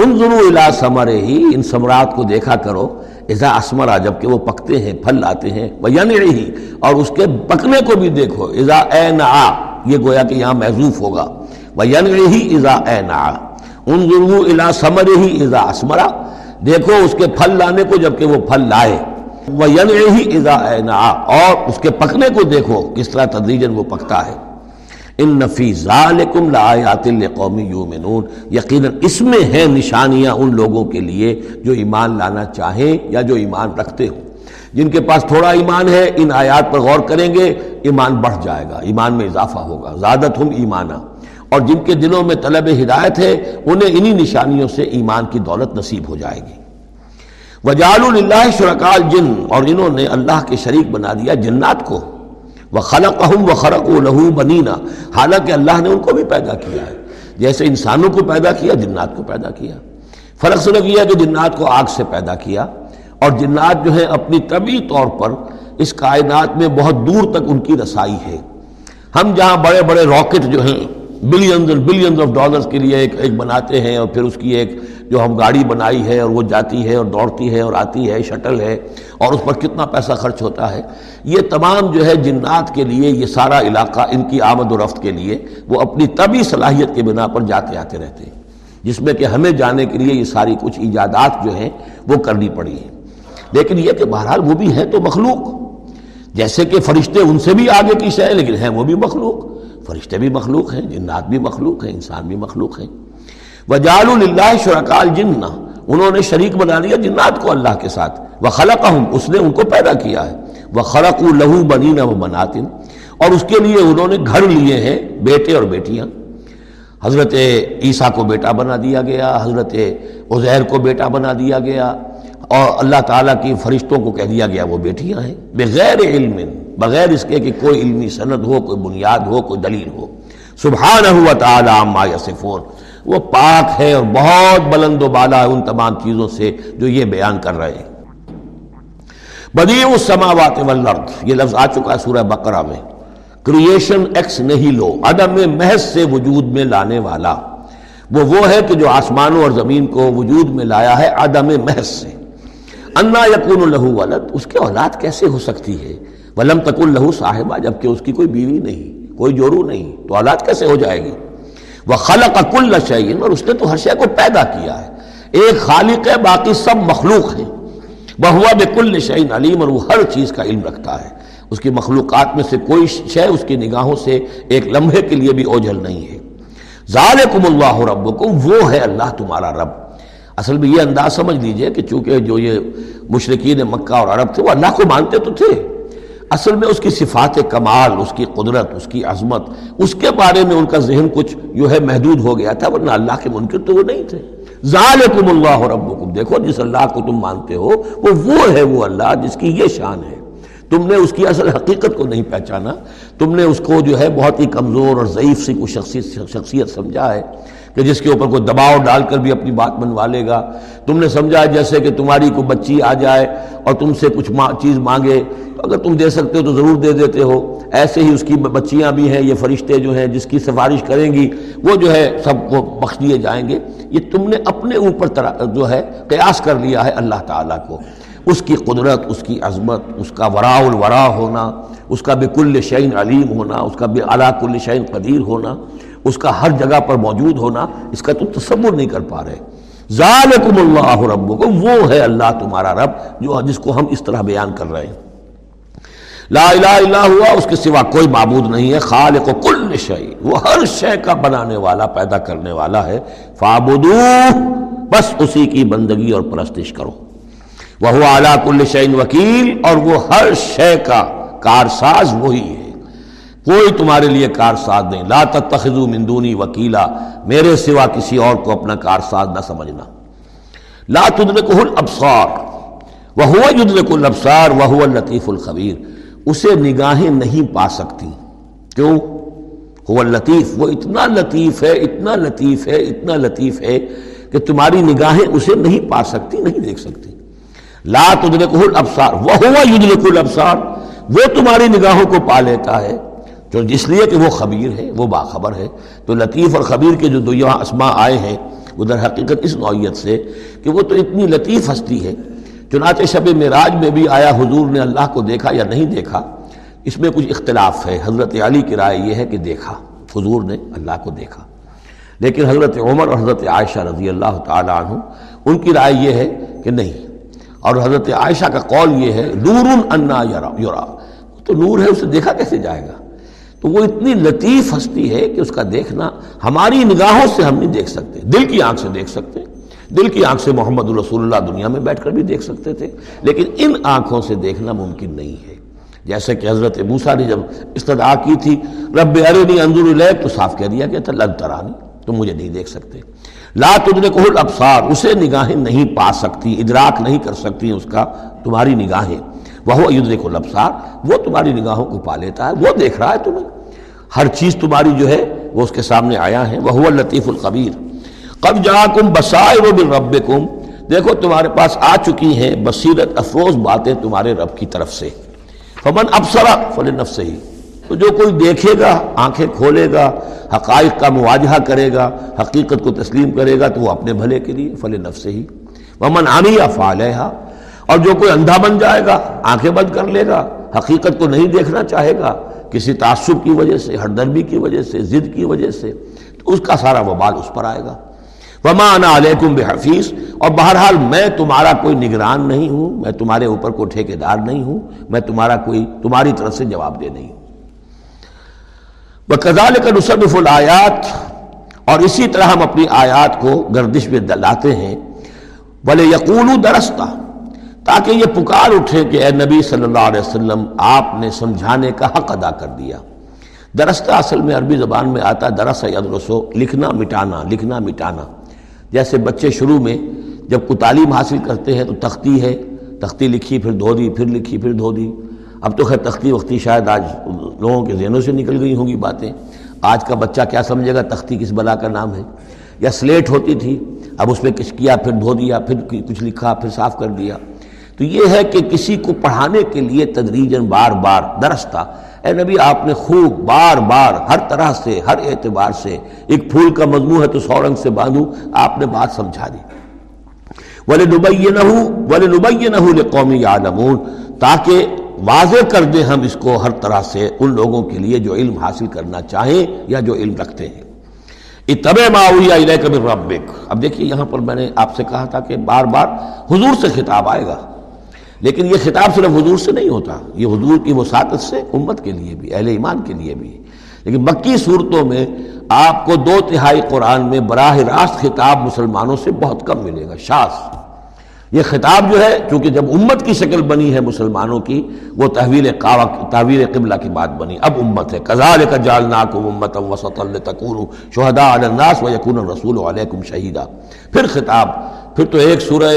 انظروا الی ثمرہ، ان ثمرات کو دیکھا کرو، اذا اثمرہ، جب کہ وہ پکتے ہیں، پھل لاتے ہیں، وینعہ، اور اس کے پکنے کو بھی دیکھو، اذا انعا، یہ گویا کہ یہاں محذوف ہوگا، وینعہ اذا انعا۔ انظروا الی ثمرہ اذا اثمرہ، دیکھو اس کے پھل لانے کو جب کہ وہ پھل لائے، وَيَنْعِهِ إِذَا أَنْعَا، اور اس کے پکنے کو دیکھو کس طرح تدریجاً وہ پکتا ہے۔ إِنَّ فِي ذَلِكُمْ لَآيَاتٍ لِقَوْمٍ يُؤْمِنُونَ، یقیناً اس میں ہیں نشانیاں ان لوگوں کے لیے جو ایمان لانا چاہیں یا جو ایمان رکھتے ہوں۔ جن کے پاس تھوڑا ایمان ہے ان آیات پر غور کریں گے، ایمان بڑھ جائے گا، ایمان میں اضافہ ہوگا، زادتہم ایمانا، اور جن کے دلوں میں طلب ہدایت ہے انہیں انہی نشانیوں سے ایمان کی دولت نصیب ہو جائے گی۔ وَجَعَلُوا لِلَّهِ شُرَكَاءَ الْجِنَّ، اور انہوں نے اللہ کے شریک بنا دیا جنات کو، وَخَلَقَهُمْ وَخَرَقُوا لَهُ بَنِينَ، حالانکہ اللہ نے ان کو بھی پیدا کیا ہے، جیسے انسانوں کو پیدا کیا جنات کو پیدا کیا۔ فرق صرف یہ ہے کہ جنات کو آگ سے پیدا کیا، اور جنات جو ہیں اپنی طبعی طور پر اس کائنات میں بہت دور تک ان کی رسائی ہے۔ ہم جہاں بڑے بڑے راکٹ جو ہیں بلینز اور بلینز آف ڈالرز کے لیے ایک بناتے ہیں، اور پھر اس کی ایک جو ہم گاڑی بنائی ہے اور وہ جاتی ہے اور دوڑتی ہے اور آتی ہے، شٹل ہے، اور اس پر کتنا پیسہ خرچ ہوتا ہے، یہ تمام جو ہے جنات کے لیے یہ سارا علاقہ ان کی آمد و رفت کے لیے وہ اپنی طبعی صلاحیت کے بنا پر جاتے آتے رہتے ہیں، جس میں کہ ہمیں جانے کے لیے یہ ساری کچھ ایجادات جو ہیں وہ کرنی پڑی ہیں۔ لیکن یہ کہ بہرحال وہ بھی ہیں تو مخلوق، جیسے کہ فرشتے ان سے بھی آگے کی شے، لیکن ہیں وہ بھی مخلوق، فرشتے بھی مخلوق ہیں، جنات بھی مخلوق ہیں، انسان بھی مخلوق ہیں۔ وَجَعَلُوا لِلَّهِ شُرَكَاءَ الْجِنَّ، انہوں نے شریک بنا لیا جنات کو اللہ کے ساتھ، وَخَلَقَهُمْ، اس نے ان کو پیدا کیا ہے، وَخَرَقُوا لَهُ بَنِينَ وَبَنَاتٍ، اور اس کے لیے انہوں نے گھر لیے ہیں، بیٹے اور بیٹیاں۔ حضرت عیسیٰ کو بیٹا بنا دیا گیا، حضرت عزیر کو بیٹا بنا دیا گیا، اور اللہ تعالیٰ کی فرشتوں کو کہہ دیا گیا وہ بیٹیاں ہیں، بغیر علم، بغیر اس کے کہ کوئی علمی سند ہو، کوئی بنیاد ہو، کوئی دلیل ہو۔ سبحانہ و تعالی عما یصفون، وہ پاک ہے اور بہت بلند و بالا ہے ان تمام چیزوں سے جو یہ بیان کر رہے ہیں۔ بدیع السماوات والارض، یہ لفظ آ چکا ہے سورہ بقرہ میں، کریشن ایکس نہیں لو، عدم محض سے وجود میں لانے والا، وہ ہے کہ جو آسمانوں اور زمین کو وجود میں لایا ہے عدم محض سے۔ انا یکون لہ ولد، اس کے اولاد کیسے ہو سکتی ہے، ولم تکن لہ صاحبہ، جبکہ اس کی کوئی بیوی نہیں، کوئی جورو نہیں، تو اولاد کیسے ہو جائے گی۔ وخلق کل شیء، اور اس نے تو ہر شے کو پیدا کیا ہے، ایک خالق ہے، باقی سب مخلوق ہیں۔ وہو بکل شیء علیم، اور وہ ہر چیز کا علم رکھتا ہے، اس کی مخلوقات میں سے کوئی شے اس کی نگاہوں سے ایک لمحے کے لیے بھی اوجھل نہیں ہے۔ ذالکم اللہ ربکم، وہ ہے اللہ تمہارا رب۔ اصل میں یہ انداز سمجھ لیجئے کہ چونکہ جو یہ مشرکین مکہ اور عرب تھے وہ اللہ کو مانتے تو تھے، اصل میں اس کی صفات کمال، اس کی قدرت، اس کی عظمت، اس کے بارے میں ان کا ذہن کچھ جو ہے محدود ہو گیا تھا، ورنہ اللہ کے منکر تو وہ نہیں تھے۔ ذالکم اللہ ربکم، دیکھو جس اللہ کو تم مانتے ہو وہ ہے وہ اللہ جس کی یہ شان ہے، تم نے اس کی اصل حقیقت کو نہیں پہچانا، تم نے اس کو جو ہے بہت ہی کمزور اور ضعیف سی کوئی شخصیت سمجھا ہے کہ جس کے اوپر کوئی دباؤ ڈال کر بھی اپنی بات منوا لے گا۔ تم نے سمجھا ہے جیسے کہ تمہاری کوئی بچی آ جائے اور تم سے کچھ چیز مانگے تو اگر تم دے سکتے ہو تو ضرور دے دیتے ہو، ایسے ہی اس کی بچیاں بھی ہیں، یہ فرشتے جو ہیں جس کی سفارش کریں گی وہ جو ہے سب کو بخش دیے جائیں گے۔ یہ تم نے اپنے اوپر جو ہے قیاس کر لیا ہے اللہ تعالیٰ کو، اس کی قدرت، اس کی عظمت، اس کا وراء الورا ہونا، اس کا بکل شیء علیم ہونا، اس کا علی کل شیء قدیر ہونا، اس کا ہر جگہ پر موجود ہونا، اس کا تم تصور نہیں کر پا رہے۔ ذالکم اللہ ربکم، وہ ہے اللہ تمہارا رب جو جس کو ہم اس طرح بیان کر رہے ہیں۔ لا الہ الا ہوا، اس کے سوا کوئی معبود نہیں ہے۔ خالق کل شیء، وہ ہر شے کا بنانے والا، پیدا کرنے والا ہے۔ فاعبدوہ، بس اسی کی بندگی اور پرستش کرو۔ وہو علی کل شیء وکیل، اور وہ ہر شے کا کارساز وہی ہے، کوئی تمہارے لیے کارساز نہیں۔ لا تتخذوا من دونی وکیلا، میرے سوا کسی اور کو اپنا کارساز نہ سمجھنا۔ لا تدرکہ الابصار وہو یدرک الابصار وہو اللطیف الخبیر، اسے نگاہیں نہیں پا سکتی، کیوں؟ ہو اللطیف، وہ اتنا لطیف ہے، اتنا لطیف ہے، اتنا لطیف ہے کہ تمہاری نگاہیں اسے نہیں پا سکتی، نہیں دیکھ سکتی۔ لا تدرکہ الابصار وہو یدرک الابصار، وہ تمہاری نگاہوں کو پا لیتا ہے، تو اس لیے کہ وہ خبیر ہے، وہ باخبر ہے۔ تو لطیف اور خبیر کے جو دو یہاں اسماء آئے ہیں وہ در حقیقت اس نوعیت سے کہ وہ تو اتنی لطیف ہستی ہے، چنانچہ شب معراج میں بھی آیا، حضور نے اللہ کو دیکھا یا نہیں دیکھا، اس میں کچھ اختلاف ہے۔ حضرت علی کی رائے یہ ہے کہ دیکھا، حضور نے اللہ کو دیکھا، لیکن حضرت عمر اور حضرت عائشہ رضی اللہ تعالیٰ عنہ ان کی رائے یہ ہے کہ نہیں، اور حضرت عائشہ کا قول یہ ہے نور انا یرا، تو نور ہے، اسے دیکھا کیسے جائے گا؟ تو وہ اتنی لطیف ہستی ہے کہ اس کا دیکھنا ہماری نگاہوں سے ہم نہیں دیکھ سکتے، دل کی آنکھ سے دیکھ سکتے، دل کی آنکھ سے محمد الرسول اللہ دنیا میں بیٹھ کر بھی دیکھ سکتے تھے، لیکن ان آنکھوں سے دیکھنا ممکن نہیں ہے، جیسے کہ حضرت موسیٰ نے جب استدعا کی تھی رب ارنی انظر الیک، تو صاف کہہ دیا کہ لن ترانی، تم مجھے نہیں دیکھ سکتے. لا تدرکہ الابصار، اسے نگاہیں نہیں پا سکتی، ادراک نہیں کر سکتی اس کا تمہاری نگاہیں. وہو یدرک الابصار، وہ تمہاری نگاہوں کو پا لیتا ہے، وہ دیکھ رہا ہے تمہیں، ہر چیز تمہاری جو ہے وہ اس کے سامنے آیا ہے. وہو اللطیف الخبیر. قد جاءکم بصائر من ربکم، دیکھو تمہارے پاس آ چکی ہیں بصیرت افروز باتیں تمہارے رب کی طرف سے. فمن ابصر فلنفسہ، تو جو کوئی دیکھے گا، آنکھیں کھولے گا، حقائق کا مواجہہ کرے گا، حقیقت کو تسلیم کرے گا، تو وہ اپنے بھلے کے لیے. فلنفسہ. ومن عمی فعلیہا، اور جو کوئی اندھا بن جائے گا، آنکھیں بند کر لے گا، حقیقت کو نہیں دیکھنا چاہے گا کسی تعصب کی وجہ سے، ہردرمی کی وجہ سے، ضد کی وجہ سے، تو اس کا سارا وبال اس پر آئے گا. وما انا علیکم بحفیظ، اور بہرحال میں تمہارا کوئی نگران نہیں ہوں، میں تمہارے اوپر کوئی ٹھیکے دار نہیں ہوں، میں تمہارا کوئی تمہاری طرف سے جواب دہ نہیں ہوں. وَكَذَلِكَ نُصَرِّفُ الْآيَاتِ، اور اسی طرح ہم اپنی آیات کو گردش میں لاتے ہیں. وَلِيَقُولُوا دَرَسْتَ، تاکہ یہ پکار اٹھے کہ اے نبی صلی اللہ علیہ وسلم آپ نے سمجھانے کا حق ادا کر دیا. درستہ اصل میں عربی زبان میں آتا ہے درس یدرسو، لکھنا مٹانا، لکھنا مٹانا. جیسے بچے شروع میں جب کو تعلیم حاصل کرتے ہیں تو تختی ہے، تختی لکھی، پھر دھو دی، پھر لکھی، پھر دھو دی. اب تو خیر تختی وختی شاید آج لوگوں کے ذہنوں سے نکل گئی ہوں گی باتیں. آج کا بچہ کیا سمجھے گا تختی کس بلا کا نام ہے؟ یا سلیٹ ہوتی تھی، اب اس میں کچھ کیا، پھر دھو دیا، پھر کچھ لکھا، پھر صاف کر دیا. تو یہ ہے کہ کسی کو پڑھانے کے لیے تدریجاً بار بار درستہ، اے نبی آپ نے خوب بار بار ہر طرح سے ہر اعتبار سے، ایک پھول کا مضمون ہے تو 100 رنگ سے باندھوں، آپ نے بات سمجھا دی. وَلِنُبَيِّنَهُ لِقَوْمِ يَعْلَمُونَ، تاکہ واضح کر دیں ہم اس کو ہر طرح سے ان لوگوں کے لیے جو علم حاصل کرنا چاہیں یا جو علم رکھتے ہیں. اتبع ما اوحی الیک من ربک، اب دیکھیے یہاں پر میں نے آپ سے کہا تھا کہ بار بار حضور سے خطاب آئے گا، لیکن یہ خطاب صرف حضور سے نہیں ہوتا، یہ حضور کی وساطت سے امت کے لیے بھی، اہل ایمان کے لیے بھی. لیکن مکی صورتوں میں آپ کو 2/3 قرآن میں براہ راست خطاب مسلمانوں سے بہت کم ملے گا. شاذ یہ خطاب جو ہے، چونکہ جب امت کی شکل بنی ہے مسلمانوں کی، وہ تحویل قبلہ کی بات بنی، اب امت ہے. کذالک جعلناکم امۃ وسطا لتکونوا شہداء علی الناس ویکون الرسول علیکم شہیدا. پھر خطاب، پھر تو ایک سورہ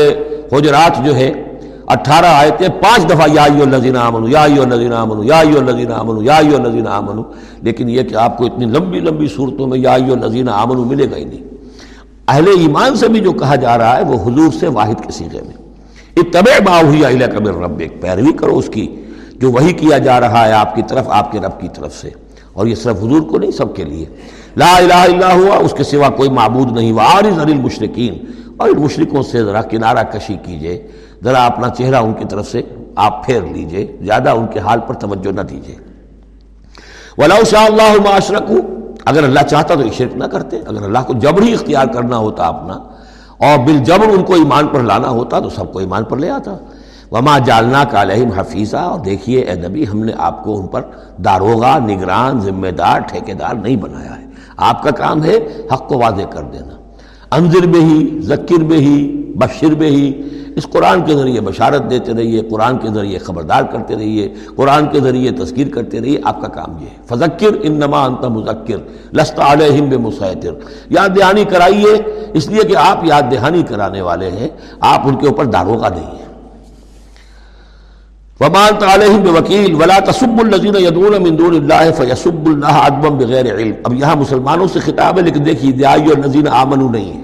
حجرات جو ہے 18 آیتیں 5 دفعہ یا ایھا الذین آمنوا یا ایھا الذین آمنوا یا ایھا الذین آمنوا یا ایھا الذین آمنوا. لیکن یہ کہ آپ کو اتنی لمبی لمبی صورتوں میں یا ایھا الذین آمنوا ملے گا ہی نہیں. اہل ایمان سے بھی جو کہا جا رہا ہے وہ حضور سے واحد کے صیغے میں. اتبع ما اوحی الیک من ربک، پیروی کرو اس کی جو وحی کیا جا رہا ہے آپ کی طرف، آپ کے رب کی طرف سے. اور یہ صرف حضور کو نہیں، سب کے لیے. لا الہ الا ہوا، اس کے سوا کوئی معبود نہیں. وعارض عن المشرکین، اور ان مشرکوں سے ذرا کنارہ کشی کیجیے، ذرا اپنا چہرہ ان کی طرف سے آپ پھیر لیجئے، زیادہ ان کے حال پر توجہ نہ دیجئے. وَلَوْ شَاءَ اللَّهُ مَا أَشْرَكُوا، اگر اللہ چاہتا تو شرک نہ کرتے. اگر اللہ کو جبر ہی اختیار کرنا ہوتا اپنا، اور بالجبر ان کو ایمان پر لانا ہوتا، تو سب کو ایمان پر لے آتا. وَمَا جَعَلْنَاكَ عَلَيْهِمْ حَفِيظًا، اور دیکھیے اے نبی ہم نے آپ کو ان پر داروغہ، نگران، ذمہ دار، ٹھیکے دار نہیں بنایا ہے. آپ کا کام ہے حق کو واضح کر دینا. انذر بہ، ذکر بہ، بشر بہ، اس قرآن کے ذریعے بشارت دیتے رہیے، قرآن کے ذریعے خبردار کرتے رہیے، قرآن کے ذریعے تذکیر کرتے رہیے. آپ کا کام یہ ہے. فذکر انما انت مذکر لست علیہم بمسیطر، یاد دہانی کرائیے، اس لیے کہ آپ یاد دہانی کرانے والے ہیں، آپ ان کے اوپر داروغہ نہیں ہیں. وما انت علیہم بوکیل ولا تسبوا الذین یدعون من دون اللہ فیسبوا اللہ عدوا بغیر علم. اب یہاں مسلمانوں سے خطاب ہے، لیکن دیکھیے یا ایھا الذین آمنوا نہیں ہے،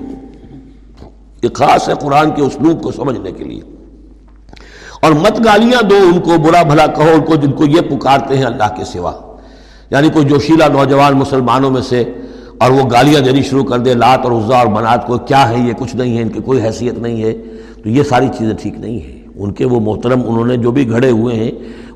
یہ خاص ہے قرآن کے اسلوب کو سمجھنے کے لیے. اور مت گالیاں دو ان کو، برا بھلا کہو ان کو جن کو یہ پکارتے ہیں اللہ کے سوا. یعنی کوئی جوشیلا نوجوان مسلمانوں میں سے اور وہ گالیاں دینی شروع کر دے، لات اور عزا اور منات کو، کیا ہے یہ، کچھ نہیں ہے، ان کی کوئی حیثیت نہیں ہے. تو یہ ساری چیزیں ٹھیک نہیں ہیں. ان کے وہ محترم انہوں نے جو بھی گھڑے ہوئے ہیں،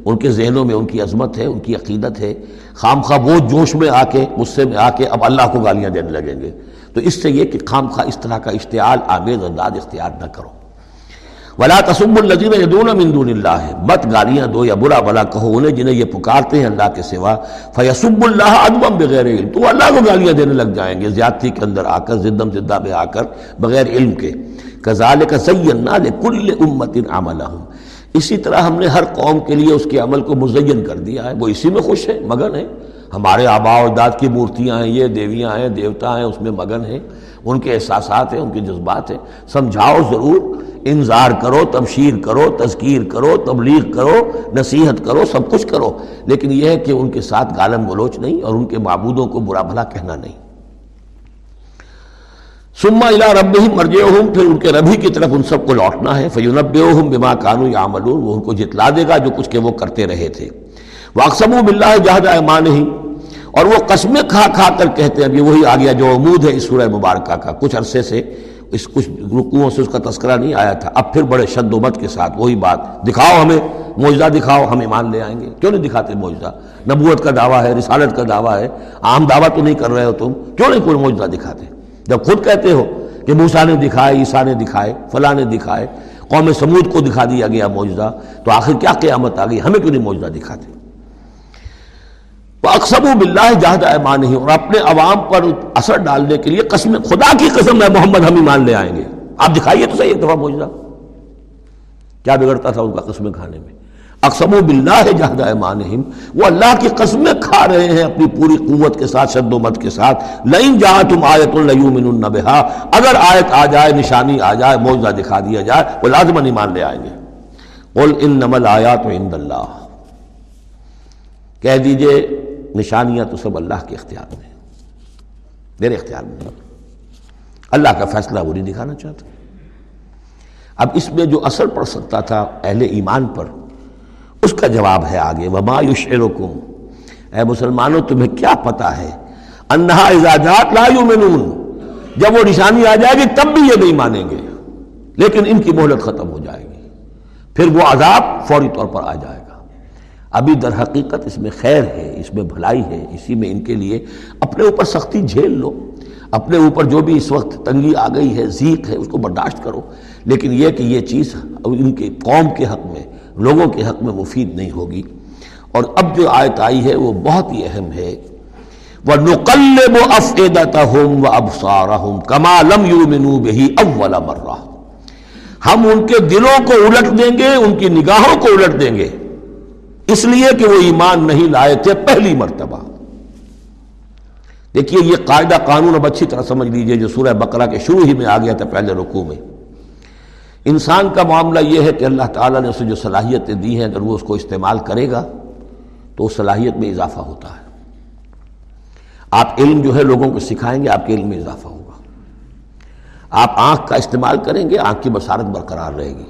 ان کے ذہنوں میں ان کی عظمت ہے، ان کی عقیدت ہے. خام خواہ وہ جوش میں آ کے، غصے میں آ کے اب اللہ کو گالیاں دینے لگیں گے. تو اس سے یہ کہ خام خواہ اس طرح کا اشتعال آمیز انداز اختیار نہ کرو. ولا تصب الذین یدعون من دون اللہ، مت گالیاں دو یا برا بلا کہو انہیں جنہیں یہ پکارتے ہیں اللہ کے سوا، فیسب اللہ عدوا بغیر علم، تو اللہ کو گالیاں دینے لگ جائیں گے زیادتی کے اندر آ کر، ضدم ضدہ میں آ کر، بغیر علم کے. کذالک زینا لکل امۃ عملہم، اسی طرح ہم نے ہر قوم کے لیے اس کے عمل کو مزین کر دیا ہے، وہ اسی میں خوش ہیں، مگن ہیں. ہمارے آباء و اجداد کی مورتیاں ہیں، یہ دیویاں ہیں، دیوتا ہیں، اس میں مگن ہیں، ان کے احساسات ہیں، ان کے جذبات ہیں. سمجھاؤ ضرور، انذار کرو، تبشیر کرو، تذکیر کرو، تبلیغ کرو، نصیحت کرو، سب کچھ کرو، لیکن یہ ہے کہ ان کے ساتھ گالم گلوچ نہیں اور ان کے معبودوں کو برا بھلا کہنا نہیں. ثم الی ربہم مرجعہم، پھر ان کے رب ہی کی طرف ان سب کو لوٹنا ہے. فینبئہم بما کانوا یعملون، وہ ان کو جتلا دے گا جو کچھ کہ وہ کرتے رہے تھے. واقسموا باللہ جہد ایمانہم، اور وہ قسمیں کھا کھا کر کہتے ہیں. اب یہ وہی آ گیا جو عمود ہے اس سورہ مبارکہ کا، کچھ عرصے سے اس کچھ رکوعوں سے اس کا تذکرہ نہیں آیا تھا، اب پھر بڑے شد و مت کے ساتھ وہی بات، دکھاؤ ہمیں معجزہ، دکھاؤ ہم ایمان لے آئیں گے. کیوں نہیں دکھاتے معجزہ؟ نبوت کا دعویٰ ہے، رسالت کا دعویٰ ہے، عام دعویٰ تو نہیں کر رہے ہو تم، کیوں نہیں کوئی معجزہ دکھاتے؟ جب خود کہتے ہو کہ موسیٰ نے دکھائے، عیسیٰ نے دکھائے، فلاں نے دکھائے، قوم سمود کو دکھا دیا گیا معجزہ، تو آخر کیا قیامت آ گئی، ہمیں کیوں نہیں معجزہ دکھاتے؟ وَأَقْسَمُوا بِاللَّهِ جَهْدَ أَيْمَانِهِمْ، اور اپنے عوام پر اثر ڈالنے کے لیے قسم، خدا کی قسم ہے محمد ہم ایمان لے آئیں گے، آپ دکھائیے تو صحیح ایک دفعہ معجزہ، کیا بگڑتا تھا ان کا قسمیں کھانے میں. اقسموا باللہ جہد ایمانہم، وہ اللہ کی قسمیں کھا رہے ہیں اپنی پوری قوت کے ساتھ، شد و مت کے ساتھ. لئن جاءتہم آیۃ لیؤمنن بہا، اگر آیت آ جائے، نشانی آ جائے، معجزہ دکھا دیا جائے، وہ لازماً ایمان لے آئیں گے. قل انما الآیات عند اللہ، کہہ دیجئے نشانیاں تو سب اللہ کے اختیار میں، میرے اختیار میں نہیں. اللہ کا فیصلہ وہ نہیں دکھانا چاہتا. اب اس میں جو اثر پڑ سکتا تھا اہل ایمان پر، اس کا جواب ہے آگے. وما یشعرکم، اے مسلمانوں تمہیں کیا پتا ہے، انہا اذا جاءت لا یؤمنون، جب وہ نشانی آ جائے گی تب بھی یہ نہیں مانیں گے، لیکن ان کی مہلت ختم ہو جائے گی، پھر وہ عذاب فوری طور پر آ جائے گا. ابھی در حقیقت اس میں خیر ہے، اس میں بھلائی ہے، اسی میں ان کے لیے اپنے اوپر سختی جھیل لو، اپنے اوپر جو بھی اس وقت تنگی آ گئی ہے، ضیق ہے، اس کو برداشت کرو، لیکن یہ کہ یہ چیز ان کے قوم کے حق میں، لوگوں کے حق میں مفید نہیں ہوگی. اور اب جو آیت آئی ہے وہ بہت ہی اہم ہے. وَنُقَلِّبُ أَفْئِدَتَهُمْ وَأَبْصَارَهُمْ كَمَا لَمْ يُؤْمِنُوا بِهِ أَوَّلَ مَرَّةٍ، ہم ان کے دلوں کو الٹ دیں گے، ان کی نگاہوں کو الٹ دیں گے، اس لیے کہ وہ ایمان نہیں لائے تھے پہلی مرتبہ. دیکھیے یہ قاعدہ قانون اب اچھی طرح سمجھ لیجئے جو سورہ بقرہ کے شروع ہی میں آ گیا تھا پہلے رکوع میں. انسان کا معاملہ یہ ہے کہ اللہ تعالیٰ نے اسے جو صلاحیتیں دی ہیں، اگر وہ اس کو استعمال کرے گا تو اس صلاحیت میں اضافہ ہوتا ہے. آپ علم جو ہے لوگوں کو سکھائیں گے، آپ کے علم میں اضافہ ہوگا. آپ آنکھ کا استعمال کریں گے، آنکھ کی بصارت برقرار رہے گی.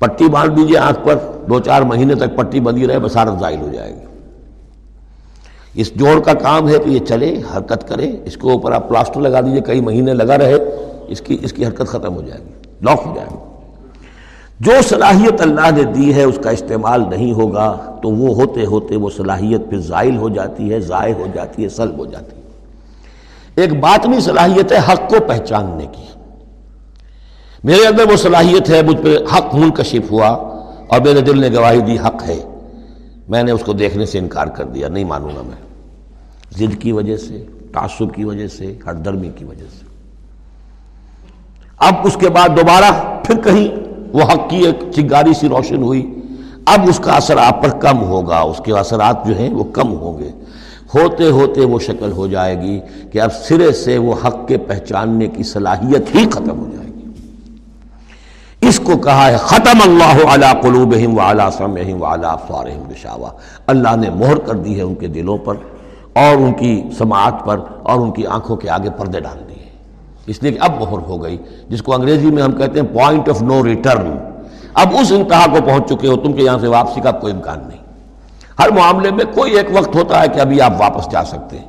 پٹی باندھ دیجئے آنکھ پر، 2-4 مہینے تک پٹی بندھی رہے، بصارت زائل ہو جائے گی. اس جوڑ کا کام ہے کہ یہ چلے، حرکت کرے، اس کے اوپر آپ پلاسٹر لگا دیجئے، کئی مہینے لگا رہے، اس کی حرکت ختم ہو جائے گی، لاک ہو جائے گی. جو صلاحیت اللہ نے دی ہے اس کا استعمال نہیں ہوگا تو وہ ہوتے ہوتے وہ صلاحیت پھر زائل ہو جاتی ہے، ضائع ہو جاتی ہے، سلب ہو جاتی ہے. ایک باطنی صلاحیت ہے حق کو پہچاننے کی. میرے اندر وہ صلاحیت ہے، مجھ پہ حق منکشف ہوا اور میرے دل نے گواہی دی حق ہے، میں نے اس کو دیکھنے سے انکار کر دیا، نہیں مانوں گا میں، ضد کی وجہ سے، تعصب کی وجہ سے، ہٹ درمی کی وجہ سے. اب اس کے بعد دوبارہ پھر کہیں وہ حق کی ایک چنگاری سی روشن ہوئی، اب اس کا اثر آپ پر کم ہوگا، اس کے اثرات جو ہیں وہ کم ہوں گے. ہوتے ہوتے وہ شکل ہو جائے گی کہ اب سرے سے وہ حق کے پہچاننے کی صلاحیت ہی ختم ہو جائے گی. اس کو کہا ہے ختم اللہ علی قلوبہم وعلی سمعہم وعلی ابصارہم غشاوہ، اللہ نے مہر کر دی ہے ان کے دلوں پر اور ان کی سماعت پر اور ان کی آنکھوں کے آگے پردے ڈال دیے، اس لیے کہ اب مہر ہو گئی، جس کو انگریزی میں ہم کہتے ہیں پوائنٹ آف نو ریٹرن. اب اس انتہا کو پہنچ چکے ہو تم کہ یہاں سے واپسی کا کوئی امکان نہیں. ہر معاملے میں کوئی ایک وقت ہوتا ہے کہ ابھی آپ واپس جا سکتے ہیں،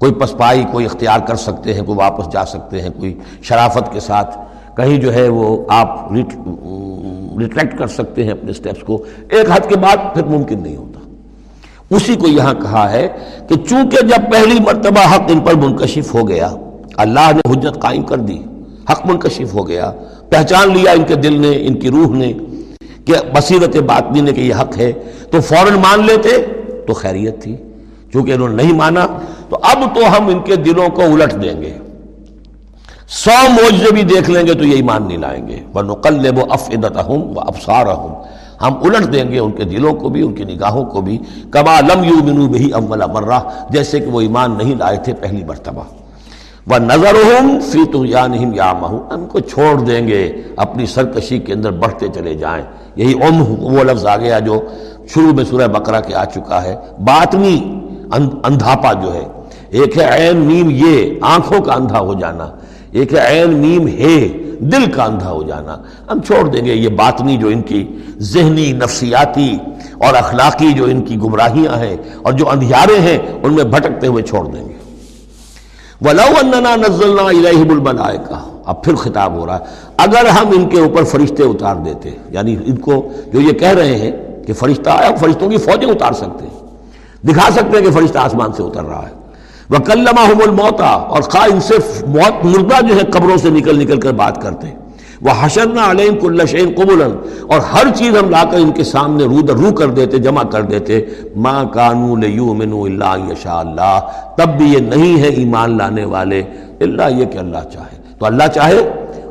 کوئی پسپائی، کوئی اختیار کر سکتے ہیں، کوئی واپس جا سکتے ہیں، کوئی شرافت کے ساتھ کہیں جو ہے وہ آپ ریٹریکٹ کر سکتے ہیں اپنے سٹیپس کو، ایک حد کے بعد پھر ممکن نہیں ہوتا. اسی کو یہاں کہا ہے کہ چونکہ جب پہلی مرتبہ حق ان پر منکشف ہو گیا، اللہ نے حجت قائم کر دی، حق منکشف ہو گیا، پہچان لیا ان کے دل نے، ان کی روح نے کہ بصیرت باطنی نے کہ یہ حق ہے، تو فوراً مان لیتے تو خیریت تھی، چونکہ انہوں نے نہیں مانا تو اب تو ہم ان کے دلوں کو الٹ دیں گے، 100 معجزے بھی دیکھ لیں گے تو یہ ایمان نہیں لائیں گے، وَنُقَلِّبُ أَفْئِدَتَهُمْ وَأَبْصَارَهُمْ، ہم الٹ دیں گے ان کے دلوں کو بھی، ان کی نگاہوں کو بھی، كَمَا لَمْ يُؤْمِنُوا بِهِ أَوَّلَ مَرَّةٍ، جیسے کہ وہ ایمان نہیں لائے تھے پہلی مرتبہ، وَنَذَرُهُمْ فِي طُغْيَانِهِمْ يَعْمَهُونَ، ان کو چھوڑ دیں گے اپنی سرکشی کے اندر بڑھتے چلے جائیں، یہی وہ لفظ آ گیا جو شروع میں سورہ بقرہ کے آ چکا ہے، باطنی اندھاپا جو ہے، ایک ہے عین میم یہ آنکھوں کا اندھا ہو جانا، ایک ہے عین میم ہے دل کا اندھا ہو جانا، ہم چھوڑ دیں گے یہ باطنی جو ان کی ذہنی نفسیاتی اور اخلاقی جو ان کی گمراہیاں ہیں اور جو اندھیارے ہیں ان میں بھٹکتے ہوئے چھوڑ دیں گے، وَلَوْ أَنَّنَا نَزَّلْنَا إِلَيْهِمُ الْمَلَائِكَةَ، اب پھر خطاب ہو رہا ہے، اگر ہم ان کے اوپر فرشتے اتار دیتے، یعنی ان کو جو یہ کہہ رہے ہیں کہ فرشتہ آیا، فرشتوں کی فوجیں اتار سکتے ہیں، دکھا سکتے ہیں کہ فرشتہ آسمان سے اتر رہا ہے، وَكَلَّمَهُمُ الْمَوْتَى، اور خواہ ان سے موت مردہ جو ہے قبروں سے نکل نکل کر بات کرتے، وَحَشَرْنَا عَلَيْهِمْ كُلَّ شَيْءٍ قُبُلًا، اور ہر چیز ہم لا کر ان کے سامنے رو در رو کر دیتے، جمع کر دیتے، مَا كَانُوا لِيُؤْمِنُوا إِلَّا أَن يَشَاءَ اللَّهُ، تب بھی یہ نہیں ہے ایمان لانے والے اللہ یہ کہ اللہ چاہے، تو اللہ چاہے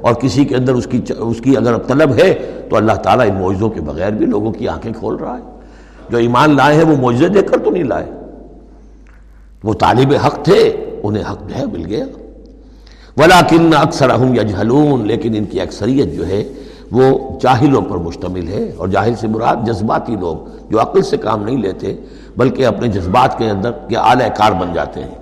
اور کسی کے اندر اس کی اگر طلب ہے تو اللہ تعالیٰ ان معجزوں کے بغیر بھی لوگوں کی آنکھیں کھول رہا ہے، جو ایمان لائے ہیں وہ معجزے دیکھ کر تو نہیں لائے، وہ طالب حق تھے، انہیں حق جو ہے مل گیا، وَلَٰكِنَّ أَكْثَرَهُمْ يَجْهَلُونَ، لیکن ان کی اکثریت جو ہے وہ جاہلوں پر مشتمل ہے، اور جاہل سے مراد جذباتی لوگ جو عقل سے کام نہیں لیتے بلکہ اپنے جذبات کے اندر کے آلہ کار بن جاتے ہیں۔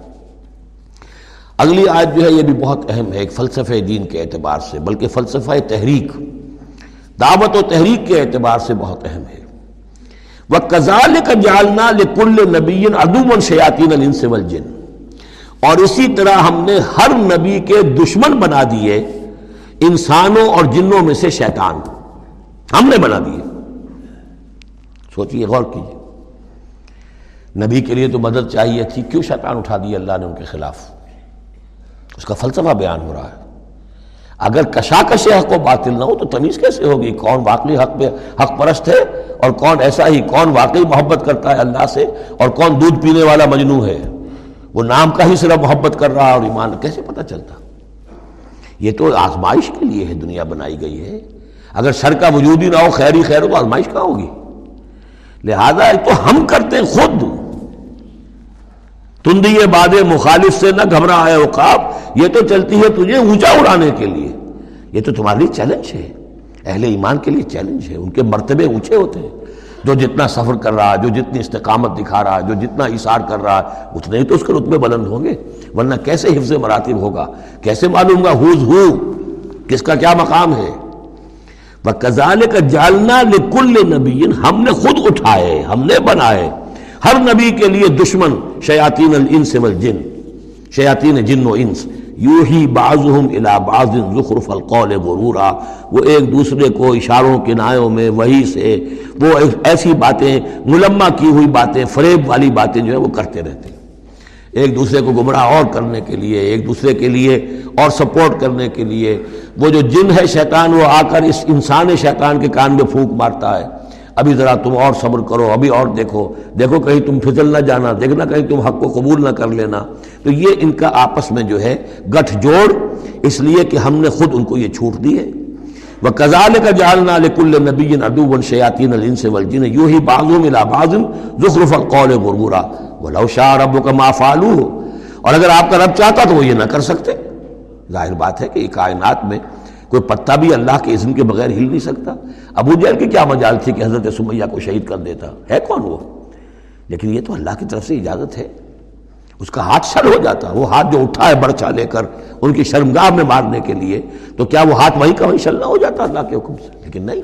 اگلی آیت جو ہے یہ بھی بہت اہم ہے، ایک فلسفہ دین کے اعتبار سے بلکہ فلسفہ تحریک، دعوت و تحریک کے اعتبار سے بہت اہم ہے، وَكَذَلِكَ جَعَلْنَا لِكُلِّ نَبِيٍّ عَدُوًّا شَيَاطِينَ الْإِنسِ وَالْجِنِّ، اور اسی طرح ہم نے ہر نبی کے دشمن بنا دیے انسانوں اور جنوں میں سے شیطان، ہم نے بنا دیے، سوچیے غور کیجیے، نبی کے لیے تو مدد چاہیے تھی، کیوں شیطان اٹھا دیے اللہ نے ان کے خلاف، اس کا فلسفہ بیان ہو رہا ہے۔ اگر کشاکش حق و باطل نہ ہو تو تمیز کیسے ہوگی، کون واقعی حق پرست ہے اور کون ایسا ہی، کون واقعی محبت کرتا ہے اللہ سے اور کون دودھ پینے والا مجنو ہے، وہ نام کا ہی صرف محبت کر رہا ہے اور ایمان کیسے پتہ چلتا، یہ تو آزمائش کے لیے ہے دنیا بنائی گئی ہے، اگر شر کا وجود ہی نہ ہو، خیر ہی خیر ہو تو آزمائش کہاں ہوگی، لہذا تو ہم کرتے ہیں خود، تندیے باد مخالف سے نہ گھبرا ہے اوقاب، یہ تو چلتی ہے تجھے اونچا اڑانے کے لیے، یہ تو تمہارے لیے چیلنج ہے، اہل ایمان کے لیے چیلنج ہے، ان کے مرتبے اونچے ہوتے ہیں، جو جتنا سفر کر رہا ہے، جو جتنی استقامت دکھا رہا ہے، جو جتنا ایثار کر رہا ہے، اتنے ہی تو اس کے رتبے بلند ہوں گے، ورنہ کیسے حفظ مراتب ہوگا، کیسے معلوم ہوگا ہوز ہو کس کا کیا مقام ہے، وَكَذَلِكَ جَعَلْنَا لِكُلِّ نَبِيٍّ، ہم نے خود اٹھائے، ہم نے بنائے ہر نبی کے لیے دشمن، شیاطین الانس والجن، شیاطین جن و انس، یوحی بعضهم الی بعض زخرف القول غرورا، وہ ایک دوسرے کو اشاروں کنایوں میں وحی سے وہ ایسی باتیں، ملمہ کی ہوئی باتیں، فریب والی باتیں جو ہے وہ کرتے رہتے ہیں، ایک دوسرے کو گمراہ اور کرنے کے لیے، ایک دوسرے کے لیے اور سپورٹ کرنے کے لیے، وہ جو جن ہے شیطان وہ آ کر اس انسان شیطان کے کان میں پھونک مارتا ہے، ابھی ذرا تم اور صبر کرو، ابھی اور دیکھو دیکھو کہیں تم پھسل نہ جانا، دیکھنا کہیں تم حق کو قبول نہ کر لینا، تو یہ ان کا آپس میں جو ہے گٹھ جوڑ، اس لیے کہ ہم نے خود ان کو یہ چھوٹ دی ہے، وَكَذَلِكَ جَعَلْنَا لِكُلِّ نَبِيٍّ عَدُوًّا شَيَاطِينَ الْإِنسِ وَالْجِنِّ يُوحِي بَعْضُهُمْ إِلَىٰ بَعْضٍ زُخْرُفَ الْقَوْلِ غُرُورًا وَلَوْ شَاءَ رَبُّكَ مَا فَعَلُوهُ، اور اگر آپ کا رب چاہتا تو وہ یہ نہ کر سکتے، ظاہر بات ہے کہ کائنات میں کوئی پتا بھی اللہ کے اذن کے بغیر ہل نہیں سکتا، ابو جہل کی کیا مجال تھی کہ حضرت سمیہ کو شہید کر دیتا ہے، کون وہ، لیکن یہ تو اللہ کی طرف سے اجازت ہے، اس کا ہاتھ شر ہو جاتا، وہ ہاتھ جو اٹھا ہے برچا لے کر ان کی شرمگاہ میں مارنے کے لیے، تو کیا وہ ہاتھ وہیں کا وہیں شل نہ ہو جاتا اللہ کے حکم سے، لیکن نہیں،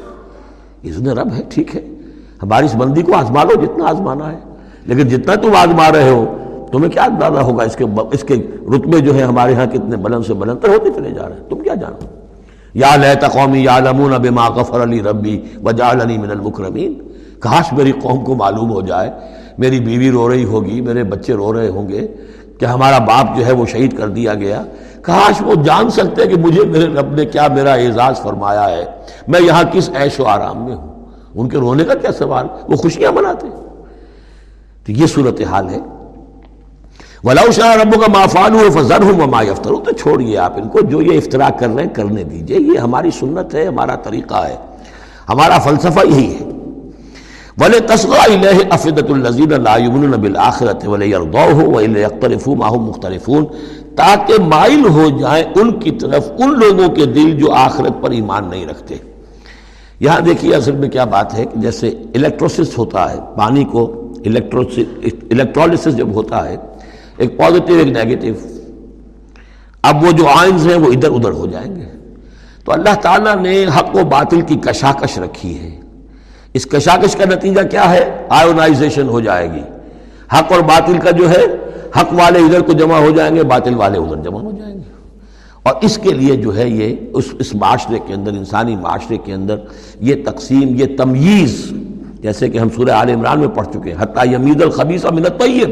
اذن رب ہے، ٹھیک ہے، ہماری اس بندی کو آزما لو جتنا آزمانا ہے، لیکن جتنا تم آزما رہے ہو تمہیں کیا اندازہ ہوگا، اس کے رتبے جو ہے ہمارے ہاں کتنے بلند سے بلند تر ہوتے چلے جا رہے ہیں، تم کیا جانو، یا لیت قومی یعلمون بما غفر لی ربی وجعلنی من المکرمین، کاش میری قوم کو معلوم ہو جائے، میری بیوی رو رہی ہوگی، میرے بچے رو رہے ہوں گے کہ ہمارا باپ جو ہے وہ شہید کر دیا گیا، کاش وہ جان سکتے کہ مجھے میرے رب نے کیا میرا اعزاز فرمایا ہے، میں یہاں کس عیش و آرام میں ہوں۔ ان کے رونے کا کیا سوال، وہ خوشیاں مناتے ہیں۔ تو یہ صورتحال ہے۔ وَلَوْ شَاءَ رَبُّكَ مَا فَعَلُوا فَذَرْهُمْ وَمَا يَفْتَرُونَ، تو چھوڑیے آپ ان کو، جو یہ افتراء کر رہے ہیں کرنے دیجئے۔ یہ ہماری سنت ہے، ہمارا طریقہ ہے، ہمارا فلسفہ یہی ہے۔ وَلِتَسْغَىٰ إِلَيْهِ أَفْئِدَةُ الَّذِينَ لَا يُؤْمِنُونَ بِالْآخِرَةِ وَلِيَرْضَوْهُ وَلِيَقْتَرِفُوا مَا هُمْ مُقْتَرِفُونَ، تاکہ مائل ہو جائیں ان کی طرف ان لوگوں کے دل جو آخرت پر ایمان نہیں رکھتے۔ یہاں دیکھیے اصل میں کیا بات ہے کہ جیسے الیکٹروسس ہوتا ہے، پانی کو الیکٹرولیسس جب ہوتا ہے، ایک پازیٹیو ایک نیگیٹو، اب وہ جو آئنز ہیں وہ ادھر ادھر ہو جائیں گے۔ تو اللہ تعالیٰ نے حق و باطل کی کشاکش رکھی ہے، اس کشاکش کا نتیجہ کیا ہے؟ آئونائزیشن ہو جائے گی، حق اور باطل کا جو ہے، حق والے ادھر کو جمع ہو جائیں گے، باطل والے ادھر جمع ہو جائیں گے۔ اور اس کے لیے جو ہے یہ اس معاشرے کے اندر، انسانی معاشرے کے اندر یہ تقسیم، یہ تمییز، جیسے کہ ہم سورہ آل عمران میں پڑھ چکے ہیں، حتیٰ یمیز الخبیث من الطیب،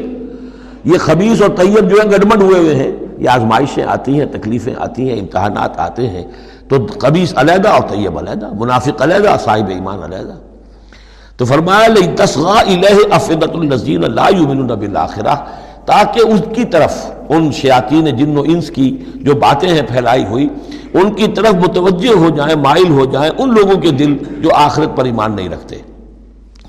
یہ خبیث اور طیب جو ہیں گڑبڑ ہوئے ہوئے ہیں۔ یہ آزمائشیں آتی ہیں، تکلیفیں آتی ہیں، امتحانات آتے ہیں، تو خبیث علیحدہ اور طیب علیحدہ، منافق علیحدہ، صاحب ایمان علیحدہ۔ تو فرمایا لِتَسْغَىٰ إِلَيْهِ أَفْئِدَةُ الَّذِينَ لَا يُؤْمِنُونَ بِالْآخِرَةِ، تاکہ اس کی طرف ان شیاطین جن و انس کی جو باتیں ہیں پھیلائی ہوئی، ان کی طرف متوجہ ہو جائیں، مائل ہو جائیں ان لوگوں کے دل جو آخرت پر ایمان نہیں رکھتے،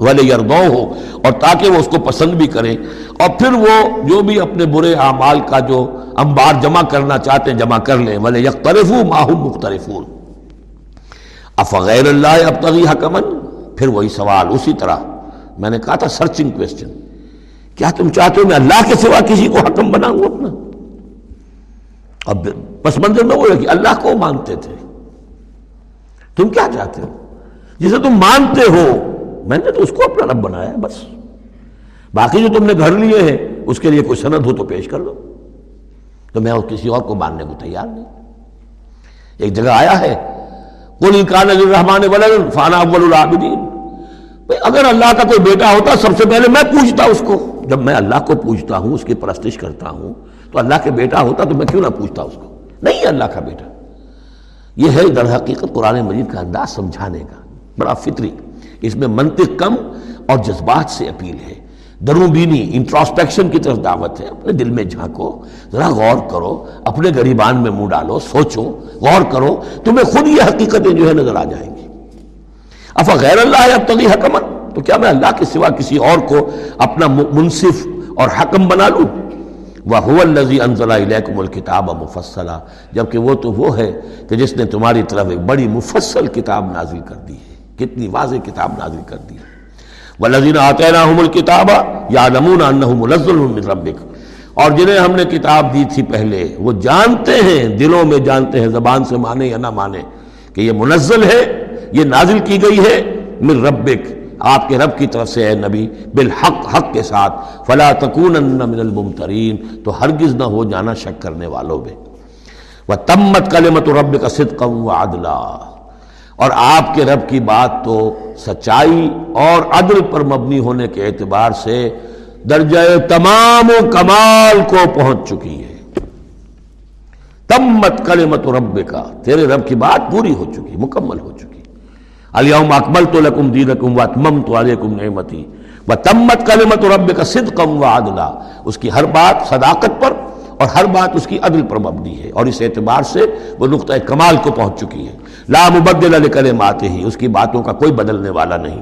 وَلِيَرْضَوْهُ، اور تاکہ وہ اس کو پسند بھی کریں، اور پھر وہ جو بھی اپنے برے اعمال کا جو انبار جمع کرنا چاہتے ہیں جمع کر لیں۔ وَلِيَقْتَرِفُوا مَا هُمْ مُقْتَرِفُونَ، أَفَغَيْرَ اللَّهِ أَبْتَغِي حَكَمًا، پھر وہی سوال، اسی طرح میں نے کہا تھا سرچنگ کویسچن، کیا تم چاہتے ہو میں اللہ کے سوا کسی کو حکم بناؤں اپنا؟ اب پس منظر میں وہ ہے کہ اللہ کو مانتے تھے، تم کیا چاہتے ہو؟ جسے تم مانتے ہو میں نے تو اس کو اپنا رب بنایا ہے، بس باقی جو تم نے گھر لیے ہیں اس کے لیے کوئی سند ہو تو پیش کر لو، تو میں کسی اور کو ماننے کو تیار نہیں۔ ایک جگہ آیا ہے قُلْ إِنْ كَانَ لِلرَّحْمَٰنِ وَلَدٌ فَأَنَا أَوَّلُ الْعَابِدِينَ، اگر اللہ کا کوئی بیٹا ہوتا سب سے پہلے میں پوچھتا اس کو، جب میں اللہ کو پوچھتا ہوں، اس کی پرستش کرتا ہوں، تو اللہ کے بیٹا ہوتا تو میں کیوں نہ پوچھتا اس کو؟ نہیں ہے اللہ کا بیٹا۔ یہ ہے در حقیقت قرآن مجید کا انداز سمجھانے کا، بڑا فطری، اس میں منطق کم اور جذبات سے اپیل ہے، درون بینی، انٹراسپیکشن کی طرف دعوت ہے۔ اپنے دل میں جھانکو، ذرا غور کرو، اپنے گریبان میں منہ ڈالو، سوچو، غور کرو، تمہیں خود یہ حقیقتیں جو ہے نظر آ جائیں گی۔ افغیر اللہ ابتغی حکمت، تو کیا میں اللہ کے سوا کسی اور کو اپنا منصف اور حکم بنا لوں؟ وَهُوَ الَّذِي أَنزَلَ إِلَيْكُمُ الْكِتَابَ مُفَصَّلًا، جبکہ وہ تو وہ ہے کہ جس نے تمہاری طرف ایک بڑی مفصل کتاب نازل کر دی ہے۔ کتنی واضح کتاب نازل کر دی ہے۔ وَالَّذِينَ آتَيْنَاهُمُ الْكِتَابَ يَعْلَمُونَ أَنَّهُ مُنَزَّلٌ مِّن رَّبِّكَ، اور جنہیں ہم نے کتاب دی تھی پہلے وہ جانتے ہیں، دلوں میں جانتے ہیں، زبان سے مانے یا نہ مانے، کہ یہ منزل ہے، یہ نازل کی گئی ہے، من ربک، آپ کے رب کی طرف سے اے نبی، بالحق، حق کے ساتھ، فلا تکونن من الممترین، تو ہرگز نہ ہو جانا شک کرنے والوں میں۔ وتمت کلمۃ ربک صدقا وعدلا، اور آپ کے رب کی بات تو سچائی اور عدل پر مبنی ہونے کے اعتبار سے درجہ تمام و کمال کو پہنچ چکی ہے۔ تمت کلمۃ ربک، تیرے رب کی بات پوری ہو چکی، مکمل ہو چکی۔ الیوم اکملت لکم دینکم واتممت علیکم نعمتی وتمت کلمۃ ربک صدقا وعدلا، اس کی ہر بات صداقت پر اور ہر بات اس کی عدل پر مبنی ہے، اور اس اعتبار سے وہ نقطۂ کمال کو پہنچ چکی ہے۔ لا مبدل لکلماتہ، اس کی باتوں کا کوئی بدلنے والا نہیں۔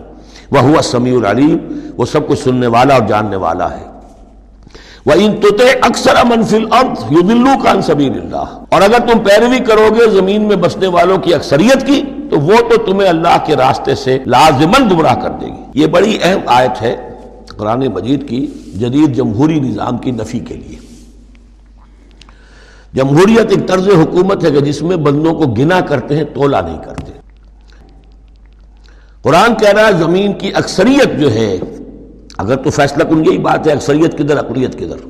وہو السمیع العلیم، وہ سب کچھ سننے والا اور جاننے والا ہے۔ وَإِن تُطِعْ أَكْثَرَ مَنْ فِي الْأَرْضِ يُضِلُّوكَ عَنْ سَبِيلِ اللَّهِ، اور اگر تم پیروی کرو گے زمین میں بسنے والوں کی اکثریت کی تو وہ تو تمہیں اللہ کے راستے سے لازماً گمراہ کر دے گی۔ یہ بڑی اہم آیت ہے قرآن مجید کی جدید جمہوری نظام کی نفی کے لیے۔ جمہوریت ایک طرز حکومت ہے کہ جس میں بندوں کو گنا کرتے ہیں، تولا نہیں کرتے۔ قرآن کہہ رہا ہے زمین کی اکثریت جو ہے، اگر تو فیصلہ کن یہی بات ہے، اکثریت کدھر، اقلیت کدھر؟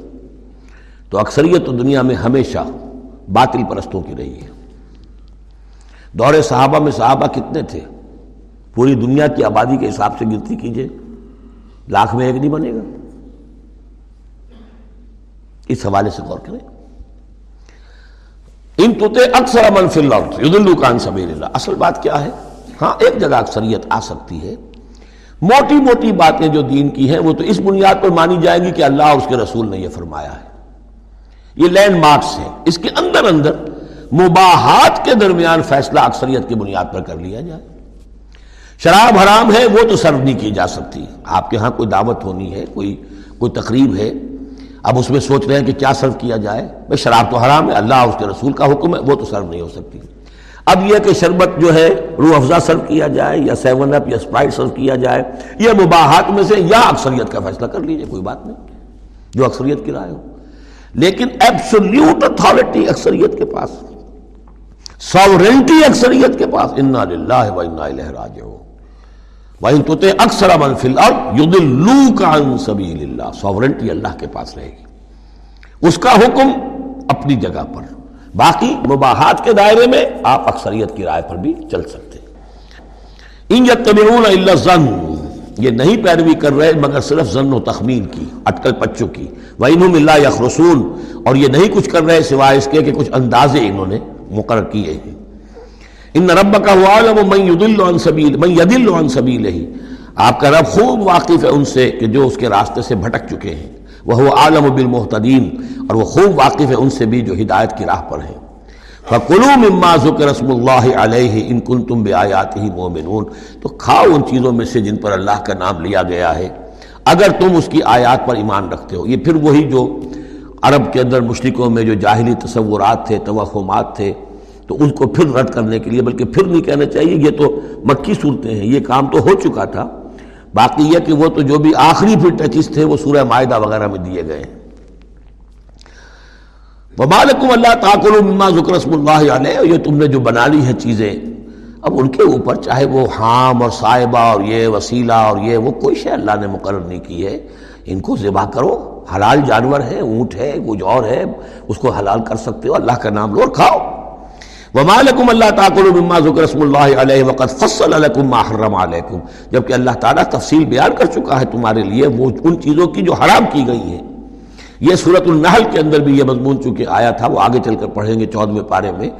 تو اکثریت تو دنیا میں ہمیشہ باطل پرستوں کی رہی ہے۔ دور صحابہ میں صحابہ کتنے تھے؟ پوری دنیا کی آبادی کے حساب سے گنتی کیجئے، لاکھ میں ایک نہیں بنے گا۔ اس حوالے سے غور کریں۔ ان تُطِعْ اکثر من فی الارض یضلوک عن سبیل اللہ. اصل بات کیا ہے؟ ہاں ایک جگہ اکثریت آ سکتی ہے. موٹی موٹی باتیں جو دین کی ہیں وہ تو اس بنیاد پر مانی جائے گی کہ اللہ اور اس کے رسول نے یہ فرمایا ہے. یہ لینڈ مارکس ہیں. اس کے اندر اندر مباحات کے درمیان فیصلہ اکثریت کی بنیاد پر کر لیا جائے. شراب حرام ہے وہ تو سرو نہیں کی جا سکتی. آپ کے ہاں کوئی دعوت ہونی ہے, کوئی تقریب ہے, اب اس میں سوچ رہے ہیں کہ کیا سرو کیا جائے. بھائی شراب تو حرام ہے, اللہ اور اس کے رسول کا حکم ہے, وہ تو سرو نہیں ہو سکتی. اب یہ کہ شربت جو ہے روح افزا سرو کیا جائے یا 7 اپ یا اسپرائٹ سرو کیا جائے, یہ مباحات میں سے یا اکثریت کا فیصلہ کر لیجیے, کوئی بات نہیں, جو اکثریت کی رائے ہو. لیکن ایبسولیوٹ اتھارٹی اکثریت کے پاس, ساورنٹی اکثریت کے پاس. انا للہ و انا الیہ راجعون. وَإِن تُطِعْ أَكْثَرَ مَنْ فِي الْأَرْضِ يُضِلُّوكَ عَنْ سَبِيلِ اللَّهِ. ساورنٹی اللہ کے پاس رہے گی, اس کا حکم اپنی جگہ پر, باقی مباحات کے دائرے میں آپ اکثریت کی رائے پر بھی چل سکتے ہیں. اِن يَتَّبِعُونَ إِلَّا الظَّنَّ, یہ نہیں پیروی کر رہے مگر صرف ظن و تخمین کی, اٹکل پچو کی. وَإِنْهُمْ إِلَّا يَخْرُصُونَ, اور یہ نہیں کچھ کر رہے سوائے اس کے کہ کچھ اندازے انہوں نے مقرر کیے ہیں. ان ربک هو اعلم من یضل عن سبیلہ, آپ کا رب خوب واقف ہے ان سے کہ جو اس کے راستے سے بھٹک چکے ہیں. وهو اعلم بالمہتدین, اور وہ خوب واقف ہے ان سے بھی جو ہدایت کی راہ پر ہیں. فَكُلُوا مِمَّا ذُكِرَ اسْمُ اللَّهِ عَلَيْهِ إِن كُنْتُمْ بِآيَاتِهِ مُؤْمِنُونَ, تو کھاؤ ان چیزوں میں سے جن پر اللہ کا نام لیا گیا ہے اگر تم اس کی آیات پر ایمان رکھتے ہو. یہ پھر وہی جو عرب کے اندر مشرکوں میں جو جاہلی تصورات تھے, توہمات تھے, تو ان کو پھر رد کرنے کے لیے, بلکہ پھر نہیں کہنا چاہیے, یہ تو مکی صورتیں ہیں, یہ کام تو ہو چکا تھا. باقی یہ کہ وہ تو جو بھی آخری پھر ٹچز تھے وہ سورہ مائدہ وغیرہ میں دیے گئے ہیں. وَمَا لَكُمْ أَلَّا تَأْكُلُوا مِمَّا ذُكِرَ اسْمُ اللَّهِ عَلَيْهِ, یہ تم نے جو بنا لی ہیں چیزیں, اب ان کے اوپر چاہے وہ حام اور صائبہ اور یہ وسیلہ اور یہ وہ کوئی شے اللہ نے مقرر نہیں کی ہے, ان کو ذبح کرو. حلال جانور ہے, اونٹ ہے, کچھ اور ہے, اس کو حلال کر سکتے ہو, اللہ کا نام لو اور کھاؤ. وَمَا لَكُمْ أَلَّا تَأْكُلُوا مِمَّا ذُكِرَ اسْمُ اللَّهِ عَلَيْهِ وَقَدْ فَصَّلَ لَكُمْ مَا حَرَّمَ عَلَيْكُمْ, جبکہ اللہ تعالیٰ تفصیل بیان کر چکا ہے تمہارے لیے وہ ان چیزوں کی جو حرام کی گئی ہیں. یہ سورۃ النحل کے اندر بھی یہ مضمون چونکہ آیا تھا, وہ آگے چل کر پڑھیں گے 14ویں پارے میں,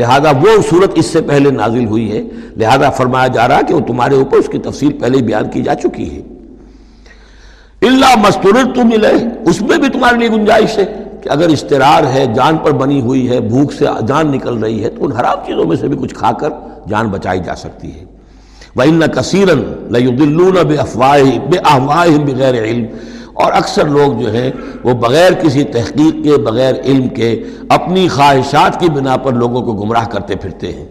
لہذا وہ سورت اس سے پہلے نازل ہوئی ہے, لہذا فرمایا جا رہا کہ وہ تمہارے اوپر اس کی تفصیل پہلے ہی بیان کی جا چکی ہے. اِلَّا مَا اضْطُرِرْتُمْ إِلَيْهِ, اس میں بھی تمہارے لیے گنجائش ہے کہ اگر اضطرار ہے, جان پر بنی ہوئی ہے, بھوک سے جان نکل رہی ہے, تو ان حرام چیزوں میں سے بھی کچھ کھا کر جان بچائی جا سکتی ہے. وَإِنَّ كَثِيرًا لَيُضِلُّونَ بِأَهْوَائِهِمْ بِغَيْرِ عِلْمٍ, اور اکثر لوگ جو ہیں وہ بغیر کسی تحقیق کے, بغیر علم کے, اپنی خواہشات کی بنا پر لوگوں کو گمراہ کرتے پھرتے ہیں.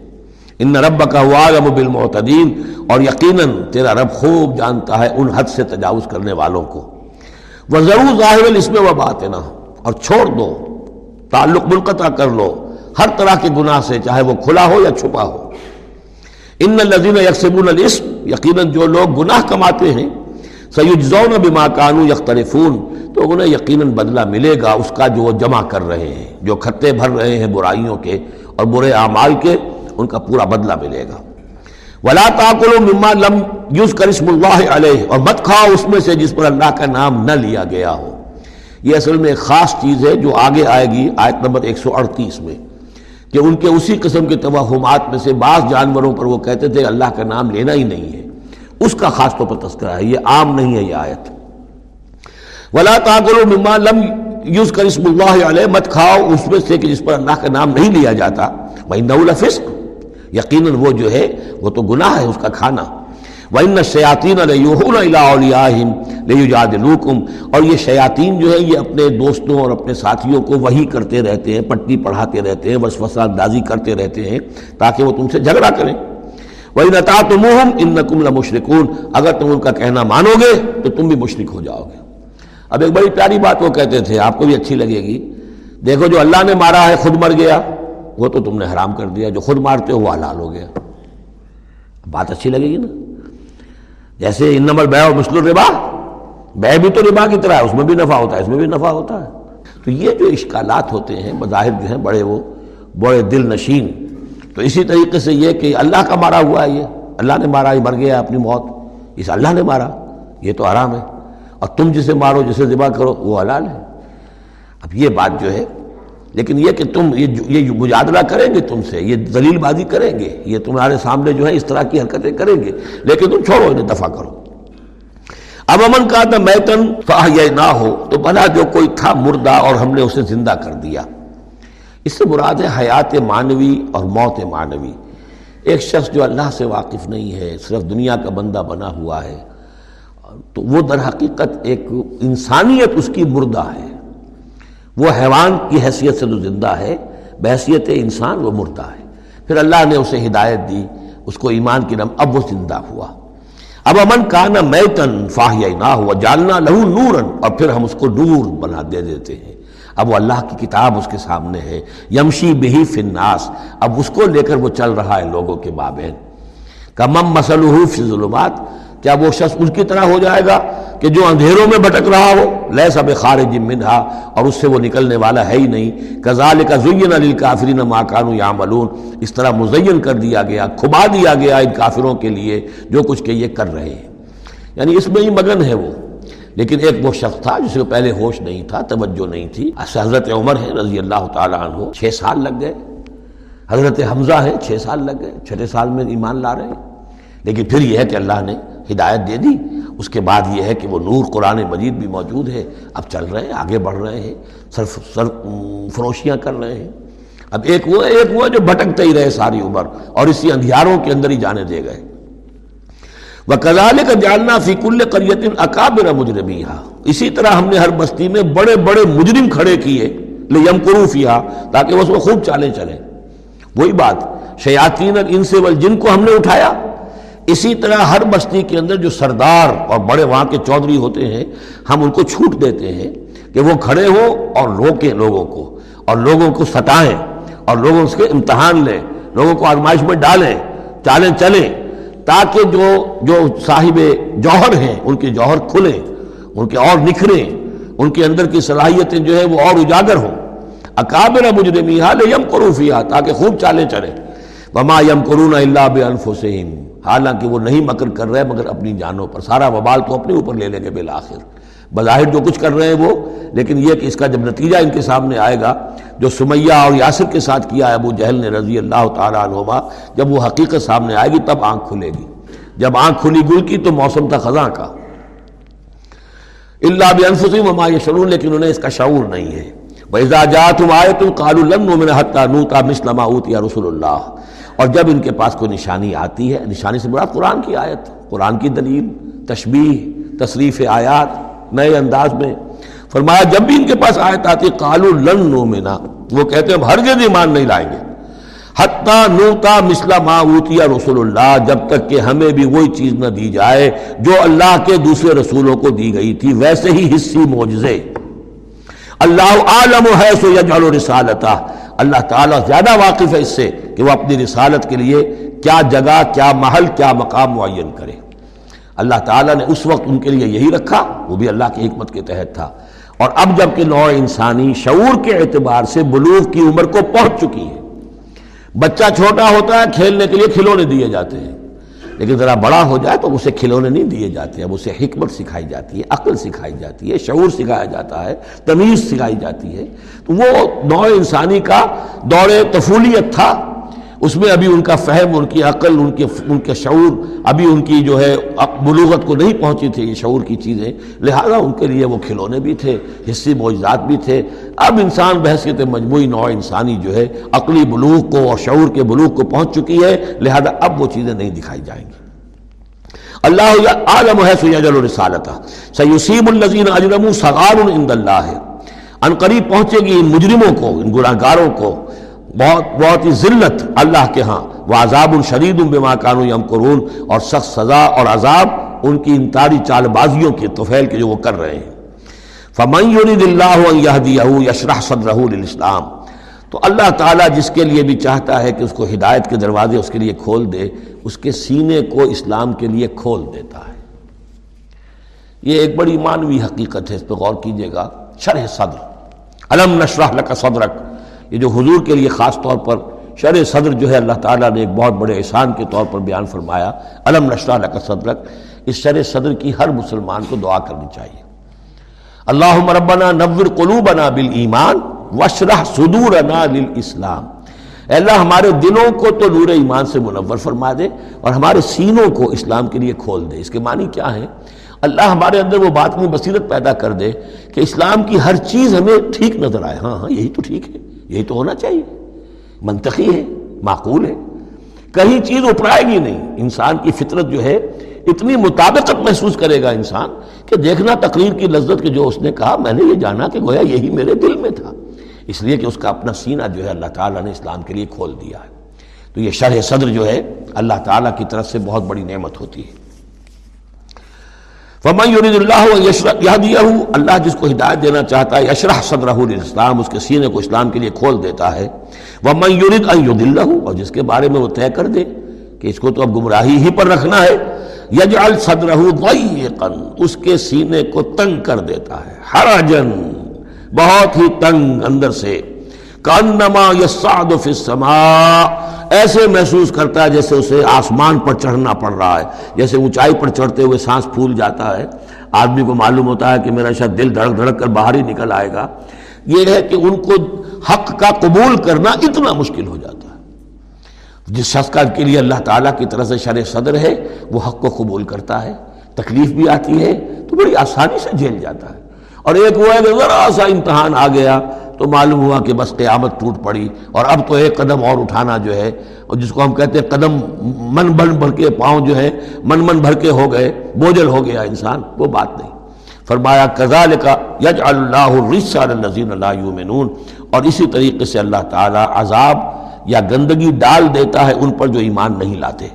ان ربک هو اعلم بالمعتدین, اور یقیناً تیرا رب خوب جانتا ہے ان حد سے تجاوز کرنے والوں کو. وَذَرُوا ظاہر الاسم وباطنہ, اور چھوڑ دو, تعلق منقطع کر لو ہر طرح کے گناہ سے, چاہے وہ کھلا ہو یا چھپا ہو. ان الذین یکسبون الاسم, یقیناً جو لوگ گناہ کماتے ہیں, سَيُجْزَوْنَ بِمَا كَانُوا يَخْتَلِفُونَ, تو انہیں یقیناً بدلہ ملے گا اس کا جو جمع کر رہے ہیں, جو کھتے بھر رہے ہیں برائیوں کے اور برے اعمال کے, ان کا پورا بدلہ ملے گا. وَلَا تَأْكُلُوا مِمَّا لَمْ يُذْكَرِ اسْمُ اللَّهِ عَلَيْهِ, اور مت کھاؤ اس میں سے جس پر اللہ کا نام نہ لیا گیا ہو. یہ اصل میں ایک خاص چیز ہے جو آگے آئے گی آیت نمبر 138 میں, کہ ان کے اسی قسم کے توہمات میں سے بعض جانوروں پر وہ کہتے تھے اللہ کا نام لینا ہی نہیں ہے, اس کا خاص طور پر تذکرہ ہے, یہ عام نہیں ہے یہ آیت. وَلَا تَأْكُلُوا مِمَّا لَمْ يُذْكَرِ اسْمُ اللَّهِ عَلَيْهِ, مت کھاؤ اس میں سے کہ جس پر اللہ کا نام نہیں لیا جاتا. وَإِنَّهُ لَفِسْقٌ, یقیناً وہ جو ہے وہ تو گناہ ہے اس کا کھانا. وَإِنَّ الشَّيَاطِينَ لَيُوحُونَ إِلَىٰ أَوْلِيَائِهِمْ لِيُجَادِلُوكُمْ, اور یہ شیاطین جو ہے یہ اپنے دوستوں اور اپنے ساتھیوں کو وحی کرتے رہتے ہیں, پٹی پڑھاتے رہتے ہیں, وسوسہ اندازی کرتے رہتے ہیں تاکہ وہ تم سے جھگڑا کریں. وَإِنْ أَطَعْتُمُوهُمْ إِنَّكُمْ لَمُشْرِكُونَ, اگر تم ان کا کہنا مانو گے تو تم بھی مشرک ہو جاؤ گے. اب ایک بڑی پیاری بات وہ کہتے تھے, آپ کو بھی اچھی لگے گی, دیکھو جو اللہ نے مارا ہے خود مر گیا, وہ تو تم نے حرام کر دیا, جو خود مارتے ہو وہ حلال ہو گیا. بات اچھی لگے گی نا, جیسے انما البیع مثل الربا, بیع بھی تو ربا کی طرح ہے, اس میں بھی نفع ہوتا ہے, اس میں بھی نفع ہوتا ہے. تو یہ جو اشکالات ہوتے ہیں بظاہر جو ہیں بڑے وہ بڑے دل نشین, تو اسی طریقے سے یہ کہ اللہ کا مارا ہوا ہے, یہ اللہ نے مارا, یہ مر گیا اپنی موت, اس اللہ نے مارا, یہ تو حرام ہے, اور تم جسے مارو, جسے ذبح کرو وہ حلال ہے. اب یہ بات جو ہے لیکن یہ کہ تم یہ مجادلہ کریں گے تم سے، یہ ذلیل بازی کریں گے، یہ تمہارے سامنے جو ہے اس طرح کی حرکتیں کریں گے، لیکن تم چھوڑو، انہیں دفع کرو۔ اب امن کا تھا میتن فاحییناہ نہ ہو، تو بنا جو کوئی تھا مردہ اور ہم نے اسے زندہ کر دیا۔ اس سے مراد ہے حیات معنوی اور موت معنوی۔ ایک شخص جو اللہ سے واقف نہیں ہے، صرف دنیا کا بندہ بنا ہوا ہے، تو وہ در حقیقت ایک انسانیت اس کی مردہ ہے، وہ حیوان کی حیثیت سے تو زندہ ہے، بحیثیت انسان وہ مردہ ہے۔ پھر اللہ نے اسے ہدایت دی، اس کو ایمان کی نم، اب وہ زندہ ہوا۔ اب امن کانا میتن فاحییناہ ہوا جالنا لہو نوراً، اور پھر ہم اس کو نور بنا دیتے ہیں۔ اب وہ اللہ کی کتاب اس کے سامنے ہے، یمشی بہی فی الناس، اب اس کو لے کر وہ چل رہا ہے لوگوں کے مابین۔ کمم مثلہ فی الظلمات، کیا وہ شخص اس کی طرح ہو جائے گا کہ جو اندھیروں میں بھٹک رہا ہو، لیس بخارج منہا، اور اس سے وہ نکلنے والا ہے ہی نہیں۔ کذالک زین للکافرین ما کانوا یعملون، اس طرح مزین کر دیا گیا، کھبا دیا گیا ان کافروں کے لیے جو کچھ کہ یہ کر رہے ہیں، یعنی اس میں ہی مگن ہے وہ۔ لیکن ایک وہ شخص تھا جس کو پہلے ہوش نہیں تھا، توجہ نہیں تھی۔ حضرت عمر ہے رضی اللہ تعالیٰ عنہ، 6 سال لگ گئے۔ حضرت حمزہ ہے، 6 سال لگ گئے، 6 سال میں ایمان لا رہے ہیں۔ لیکن پھر یہ ہے کہ اللہ نے ہدایت دے دی، اس کے بعد یہ ہے کہ وہ نور قرآن مجید بھی موجود ہے، اب چل رہے ہیں، آگے بڑھ رہے ہیں، سرفروشیاں کر رہے ہیں۔ اب ایک وہ جو بھٹکتے ہی رہے ساری عمر اور اسی اندھیاروں کے اندر ہی جانے دے گئے۔ وَكَذَلِكَ جَعَلْنَا فِي كُلِّ قَرْيَةٍ أَكَابِرَ مُجْرِمِيهَا، اسی طرح ہم نے ہر بستی میں بڑے بڑے مجرم کھڑے کیے، لِيَمْكُرُوا فِيهَا، تاکہ وہ اس میں خوب چالیں چلیں۔ وہی بات، شیاطین الانس والجن کو ہم نے اٹھایا، اسی طرح ہر بستی کے اندر جو سردار اور بڑے وہاں کے چودھری ہوتے ہیں، ہم ان کو چھوٹ دیتے ہیں کہ وہ کھڑے ہوں اور روکیں لوگوں کو، اور لوگوں کو ستائیں، اور لوگوں اس کے امتحان لیں، لوگوں کو آزمائش میں ڈالیں، چالیں چلیں، تاکہ جو صاحب جوہر ہیں ان کے جوہر کھلیں، ان کے اور نکھریں، ان کے اندر کی صلاحیتیں جو ہے وہ اور اجاگر ہوں۔ اکابر مجرمیہا لیمکروا فیہا، تاکہ خوب چالیں چلیں۔ وما یمکرون الا بانفسہم، حالانکہ وہ نہیں مکر کر رہے مگر اپنی جانوں پر، سارا وبال تو اپنے اوپر لے لیں گے بالآخر۔ بظاہر جو کچھ کر رہے ہیں وہ، لیکن یہ کہ اس کا جب نتیجہ ان کے سامنے آئے گا، جو سمیہ اور یاسر کے ساتھ کیا ہے ابو جہل نے رضی اللہ تعالیٰ عنہما، جب وہ حقیقت سامنے آئے گی تب آنکھ کھلے گی۔ جب آنکھ کھلی گل کی تو موسم تھا خزاں کا۔ الا بانفسہم وما یشعرون، لیکن انہیں اس کا شعور نہیں ہے۔ وَإِذَا جَاءَتْهُمْ آیَةٌ قَالُوا لَن نُّؤْمِنَ حَتَّىٰ نُؤْتَىٰ مِثْلَ مَا أُوتِیَ رُسُلُ اللَّهِ، اور جب ان کے پاس کوئی نشانی آتی ہے، نشانی سے مراد قرآن کی آیت، قرآن کی دلیل، تشبیہ، تصریف آیات نئے انداز میں، فرمایا جب بھی ان کے پاس آیت آتی، قالوا لن نؤمن، وہ کہتے ہیں ہم ہرگز ایمان نہیں لائیں گے، حتی نوتا مثل ما اوتی رسول اللہ، جب تک کہ ہمیں بھی وہی چیز نہ دی جائے جو اللہ کے دوسرے رسولوں کو دی گئی تھی، ویسے ہی حصی معجزے۔ اللہ عالم حیث یجعل رسالتہ، اللہ تعالیٰ زیادہ واقف ہے اس سے کہ وہ اپنی رسالت کے لیے کیا جگہ، کیا محل، کیا مقام معین کرے۔ اللہ تعالیٰ نے اس وقت ان کے لیے یہی رکھا، وہ بھی اللہ کی حکمت کے تحت تھا۔ اور اب جب کہ نوع انسانی شعور کے اعتبار سے بلوغ کی عمر کو پہنچ چکی ہے، بچہ چھوٹا ہوتا ہے، کھیلنے کے لیے کھلونے دیے جاتے ہیں، لیکن ذرا بڑا ہو جائے تو اسے کھلونے نہیں دیے جاتے، اب اسے حکمت سکھائی جاتی ہے، عقل سکھائی جاتی ہے، شعور سکھایا جاتا ہے، تمیز سکھائی جاتی ہے۔ تو وہ نوع انسانی کا دور طفولیت تھا، اس میں ابھی ان کا فہم، ان کی عقل، ان کے شعور، ابھی ان کی جو ہے بلوغت کو نہیں پہنچی تھی یہ شعور کی چیزیں، لہذا ان کے لیے وہ کھلونے بھی تھے، حصی معجزات بھی تھے۔ اب انسان بحثیت مجموعی نوع انسانی جو ہے عقلی بلوغ کو اور شعور کے بلوغ کو پہنچ چکی ہے، لہذا اب وہ چیزیں نہیں دکھائی جائیں گی۔ اللہ عالم ہے سیجل رسالتہ سیصیب الذین اجرموا صغار عند اللہ، ان قریب پہنچے گی ان مجرموں کو، ان گناہ گاروں کو بہت ہی ذلت اللہ کے ہاں، وعذاب شدید بما کانوا یمکرون، اور سخت سزا اور عذاب ان کی انتاری چال بازیوں کے، طفیل کے جو وہ کر رہے ہیں۔ فمن یرید اللہ ان یہدیہ یشرح صدرہ للاسلام، تو اللہ تعالیٰ جس کے لیے بھی چاہتا ہے کہ اس کو ہدایت کے دروازے اس کے لیے کھول دے، اس کے سینے کو اسلام کے لیے کھول دیتا ہے۔ یہ ایک بڑی معنوی حقیقت ہے، اس پہ غور کیجئے گا۔ شرح صدر، الم نشرح لک صدرک، یہ جو حضور کے لیے خاص طور پر شرح صدر جو ہے اللہ تعالیٰ نے ایک بہت بڑے احسان کے طور پر بیان فرمایا، الم نشرح لک صدرک، اس شرح صدر کی ہر مسلمان کو دعا کرنی چاہیے۔ اللہم ربنا نور قلوبنا بالایمان واشرح صدورنا للاسلام. اے اللہ ہمارے دلوں کو تو نور ایمان سے منور فرما دے اور ہمارے سینوں کو اسلام کے لیے کھول دے. اس کے معنی کیا ہیں؟ اللہ ہمارے اندر وہ بات میں بصیرت پیدا کر دے کہ اسلام کی ہر چیز ہمیں ٹھیک نظر آئے. ہاں یہی تو ٹھیک ہے، یہی تو ہونا چاہیے، منطقی ہے، معقول ہے، کہیں چیز اپڑائے گی نہیں. انسان کی فطرت جو ہے اتنی مطابقت محسوس کرے گا انسان کہ دیکھنا تقریر کی لذت کے جو اس نے کہا میں نے یہ جانا کہ گویا یہی میرے دل میں تھا، اس لیے کہ اس کا اپنا سینہ جو ہے اللہ تعالیٰ نے اسلام کے لیے کھول دیا ہے. تو یہ شرح صدر جو ہے اللہ تعالیٰ کی طرف سے بہت بڑی نعمت ہوتی ہے. فَمَنْ يُرِدِ اللَّهُ يَهْدِيَهُ، اللہ جس کو ہدایت دینا چاہتا ہے یشرح صدرہ للاسلام، اس کے سینے کو اسلام کے لیے کھول دیتا ہے. وَمَنْ يُرِدْ أَنْ يُضِلَّهُ، اور جس کے بارے میں وہ طے کر دے کہ اس کو تو اب گمراہی ہی پر رکھنا ہے، یجعل صدرہ ضیقاً، اس کے سینے کو تنگ کر دیتا ہے، حرجاً، بہت ہی تنگ اندر سے، کأنما یصعد فی السماء، ایسے محسوس کرتا ہے جیسے اسے آسمان پر چڑھنا پڑ رہا ہے، جیسے اونچائی پر چڑھتے ہوئے سانس پھول جاتا ہے، آدمی کو معلوم ہوتا ہے کہ میرا شاید دل دھڑک دھڑک کر باہر ہی نکل آئے گا. یہ ہے کہ ان کو حق کا قبول کرنا اتنا مشکل ہو جاتا ہے. جس شخص کے لیے اللہ تعالیٰ کی طرف سے شرح صدر ہے وہ حق کو قبول کرتا ہے، تکلیف بھی آتی ہے تو بڑی آسانی سے جھیل جاتا ہے، اور ایک وہ ہے کہ ذرا سا امتحان آ گیا تو معلوم ہوا کہ بس قیامت ٹوٹ پڑی، اور اب تو ایک قدم اور اٹھانا جو ہے، اور جس کو ہم کہتے ہیں قدم من من بھر کے، پاؤں جو ہے من من بھر کے ہو گئے، بوجھل ہو گیا انسان، وہ بات نہیں. فرمایا كذلك يجعل الله الرجس على الذين لا يؤمنون، اور اسی طریقے سے اللہ تعالیٰ عذاب یا گندگی ڈال دیتا ہے ان پر جو ایمان نہیں لاتے.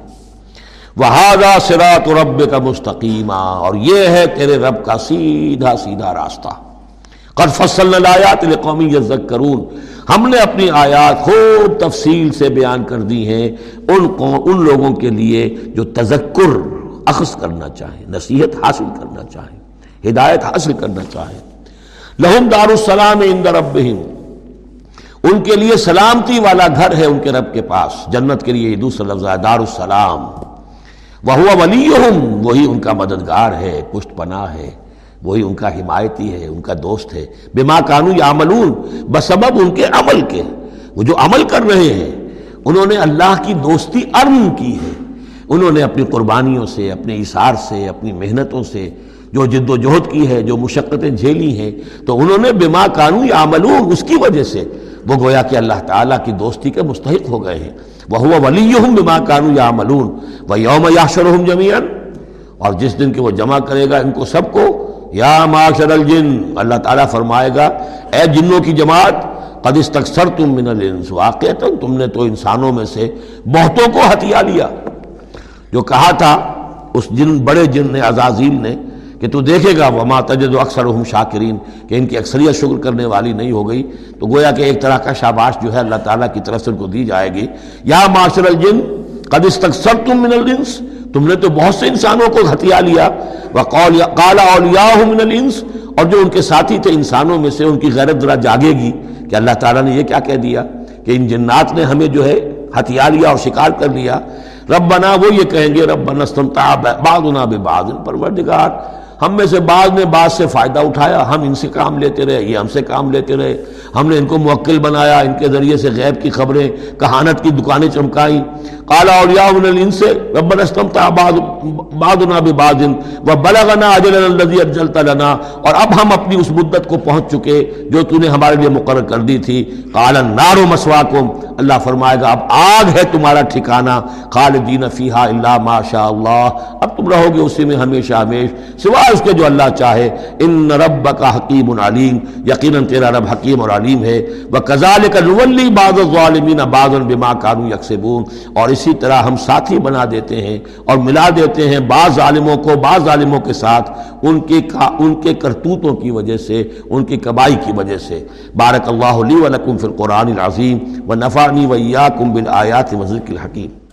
وهذا صراط ربك مستقيما، اور یہ ہے تیرے رب کا سیدھا سیدھا راستہ. قد فصلنا الآیات لقوم یذکرون، ہم نے اپنی آیات خوب تفصیل سے بیان کر دی ہیں ان لوگوں کے لیے جو تذکر اخذ کرنا چاہیں، نصیحت حاصل کرنا چاہیں، ہدایت حاصل کرنا چاہیں. لہم دار السلام عند ربہم، ان کے لیے سلامتی والا گھر ہے ان کے رب کے پاس، جنت کے لیے دوسرا لفظ ہے دار السلام. وہو ولیہم، وہی ان کا مددگار ہے، پشت پناہ ہے، وہی ان کا حمایتی ہے، ان کا دوست ہے. بما کانوا یعملون، بسبب ان کے عمل کے، وہ جو عمل کر رہے ہیں انہوں نے اللہ کی دوستی ارم کی ہے، انہوں نے اپنی قربانیوں سے، اپنے ایثار سے، اپنی محنتوں سے، جو جد و جہد کی ہے، جو مشقتیں جھیلی ہیں، تو انہوں نے بما کانوا یعملون، اس کی وجہ سے وہ گویا کہ اللہ تعالیٰ کی دوستی کے مستحق ہو گئے ہیں. وَهُوَ وَلِيُّهُمْ بِمَا كَانُوا يَعْمَلُونَ. وَيَوْمَ يَحْشُرُهُمْ جَمِيعًا، اور جس دن کہ وہ جمع کرے گا ان کو سب کو، یا معشر الجن، اللہ تعالیٰ فرمائے گا اے جنوں کی جماعت، قد استکثرتم من الانس، واقعتا تم نے تو انسانوں میں سے بہتوں کو ہتھیا لیا. جو کہا تھا اس جن بڑے جن نے، عزازیل نے، کہ تو دیکھے گا وما تجد اکثرهم شاکرین، کہ ان کی اکثریت شکر کرنے والی نہیں ہو گئی، تو گویا کہ ایک طرح کا شاباش جو ہے اللہ تعالیٰ کی طرف سے ان کو دی جائے گی. یا معاشر الجن قد استکثرتم من الانس، تم نے تو بہت سے انسانوں کو ہتھیا لیا. وقال اولیاؤهم من الانس، اور جو ان کے ساتھی تھے انسانوں میں سے ان کی غیرت ذرا جاگے گی کہ اللہ تعالیٰ نے یہ کیا کہہ دیا کہ ان جنات نے ہمیں جو ہے ہتھیا لیا اور شکار کر لیا. ربنا، وہ یہ کہیں گے ربنا استمتع بعضنا ببعض، پروردگار ہم میں سے بعض نے بعض سے فائدہ اٹھایا، ہم ان سے کام لیتے رہے، یہ ہم سے کام لیتے رہے، ہم نے ان کو موکل بنایا، ان کے ذریعے سے غیب کی خبریں، کہانت کی دکانیں چمکائیں. قال اولیاء من الانس ربنا استمتع بعضنا ببعض وبلغنا اجلنا الذي اجلت لنا، اور اب ہم اپنی اس مدت کو پہنچ چکے جو تو نے ہمارے لیے مقرر کر دی تھی. قال النار مسواکم، اللہ فرمائے گا اب آگ ہے تمہارا ٹھکانہ. خالدین فیہا الا ما شاء اللہ، اب تم رہو گے اسی میں ہمیشہ ہمیش سوائے اس کے جو اللہ چاہے. ان ربک حکیم علیم، یقیناً تیرا رب حکیم اور علیم ہے. وکذالک نولی بعض الظالمین بعضا بما کانوا یکسبون، اور اسی طرح ہم ساتھی بنا دیتے ہیں اور ملا دیتے ہیں بعض ظالموں کو بعض ظالموں کے ساتھ ان کے کرتوتوں کی وجہ سے، ان کی کبائی کی وجہ سے. بارک اللہ لی و لکم فی القرآن العظیم ونفعنی و ایاکم بالآیات و ذکر الحکیم.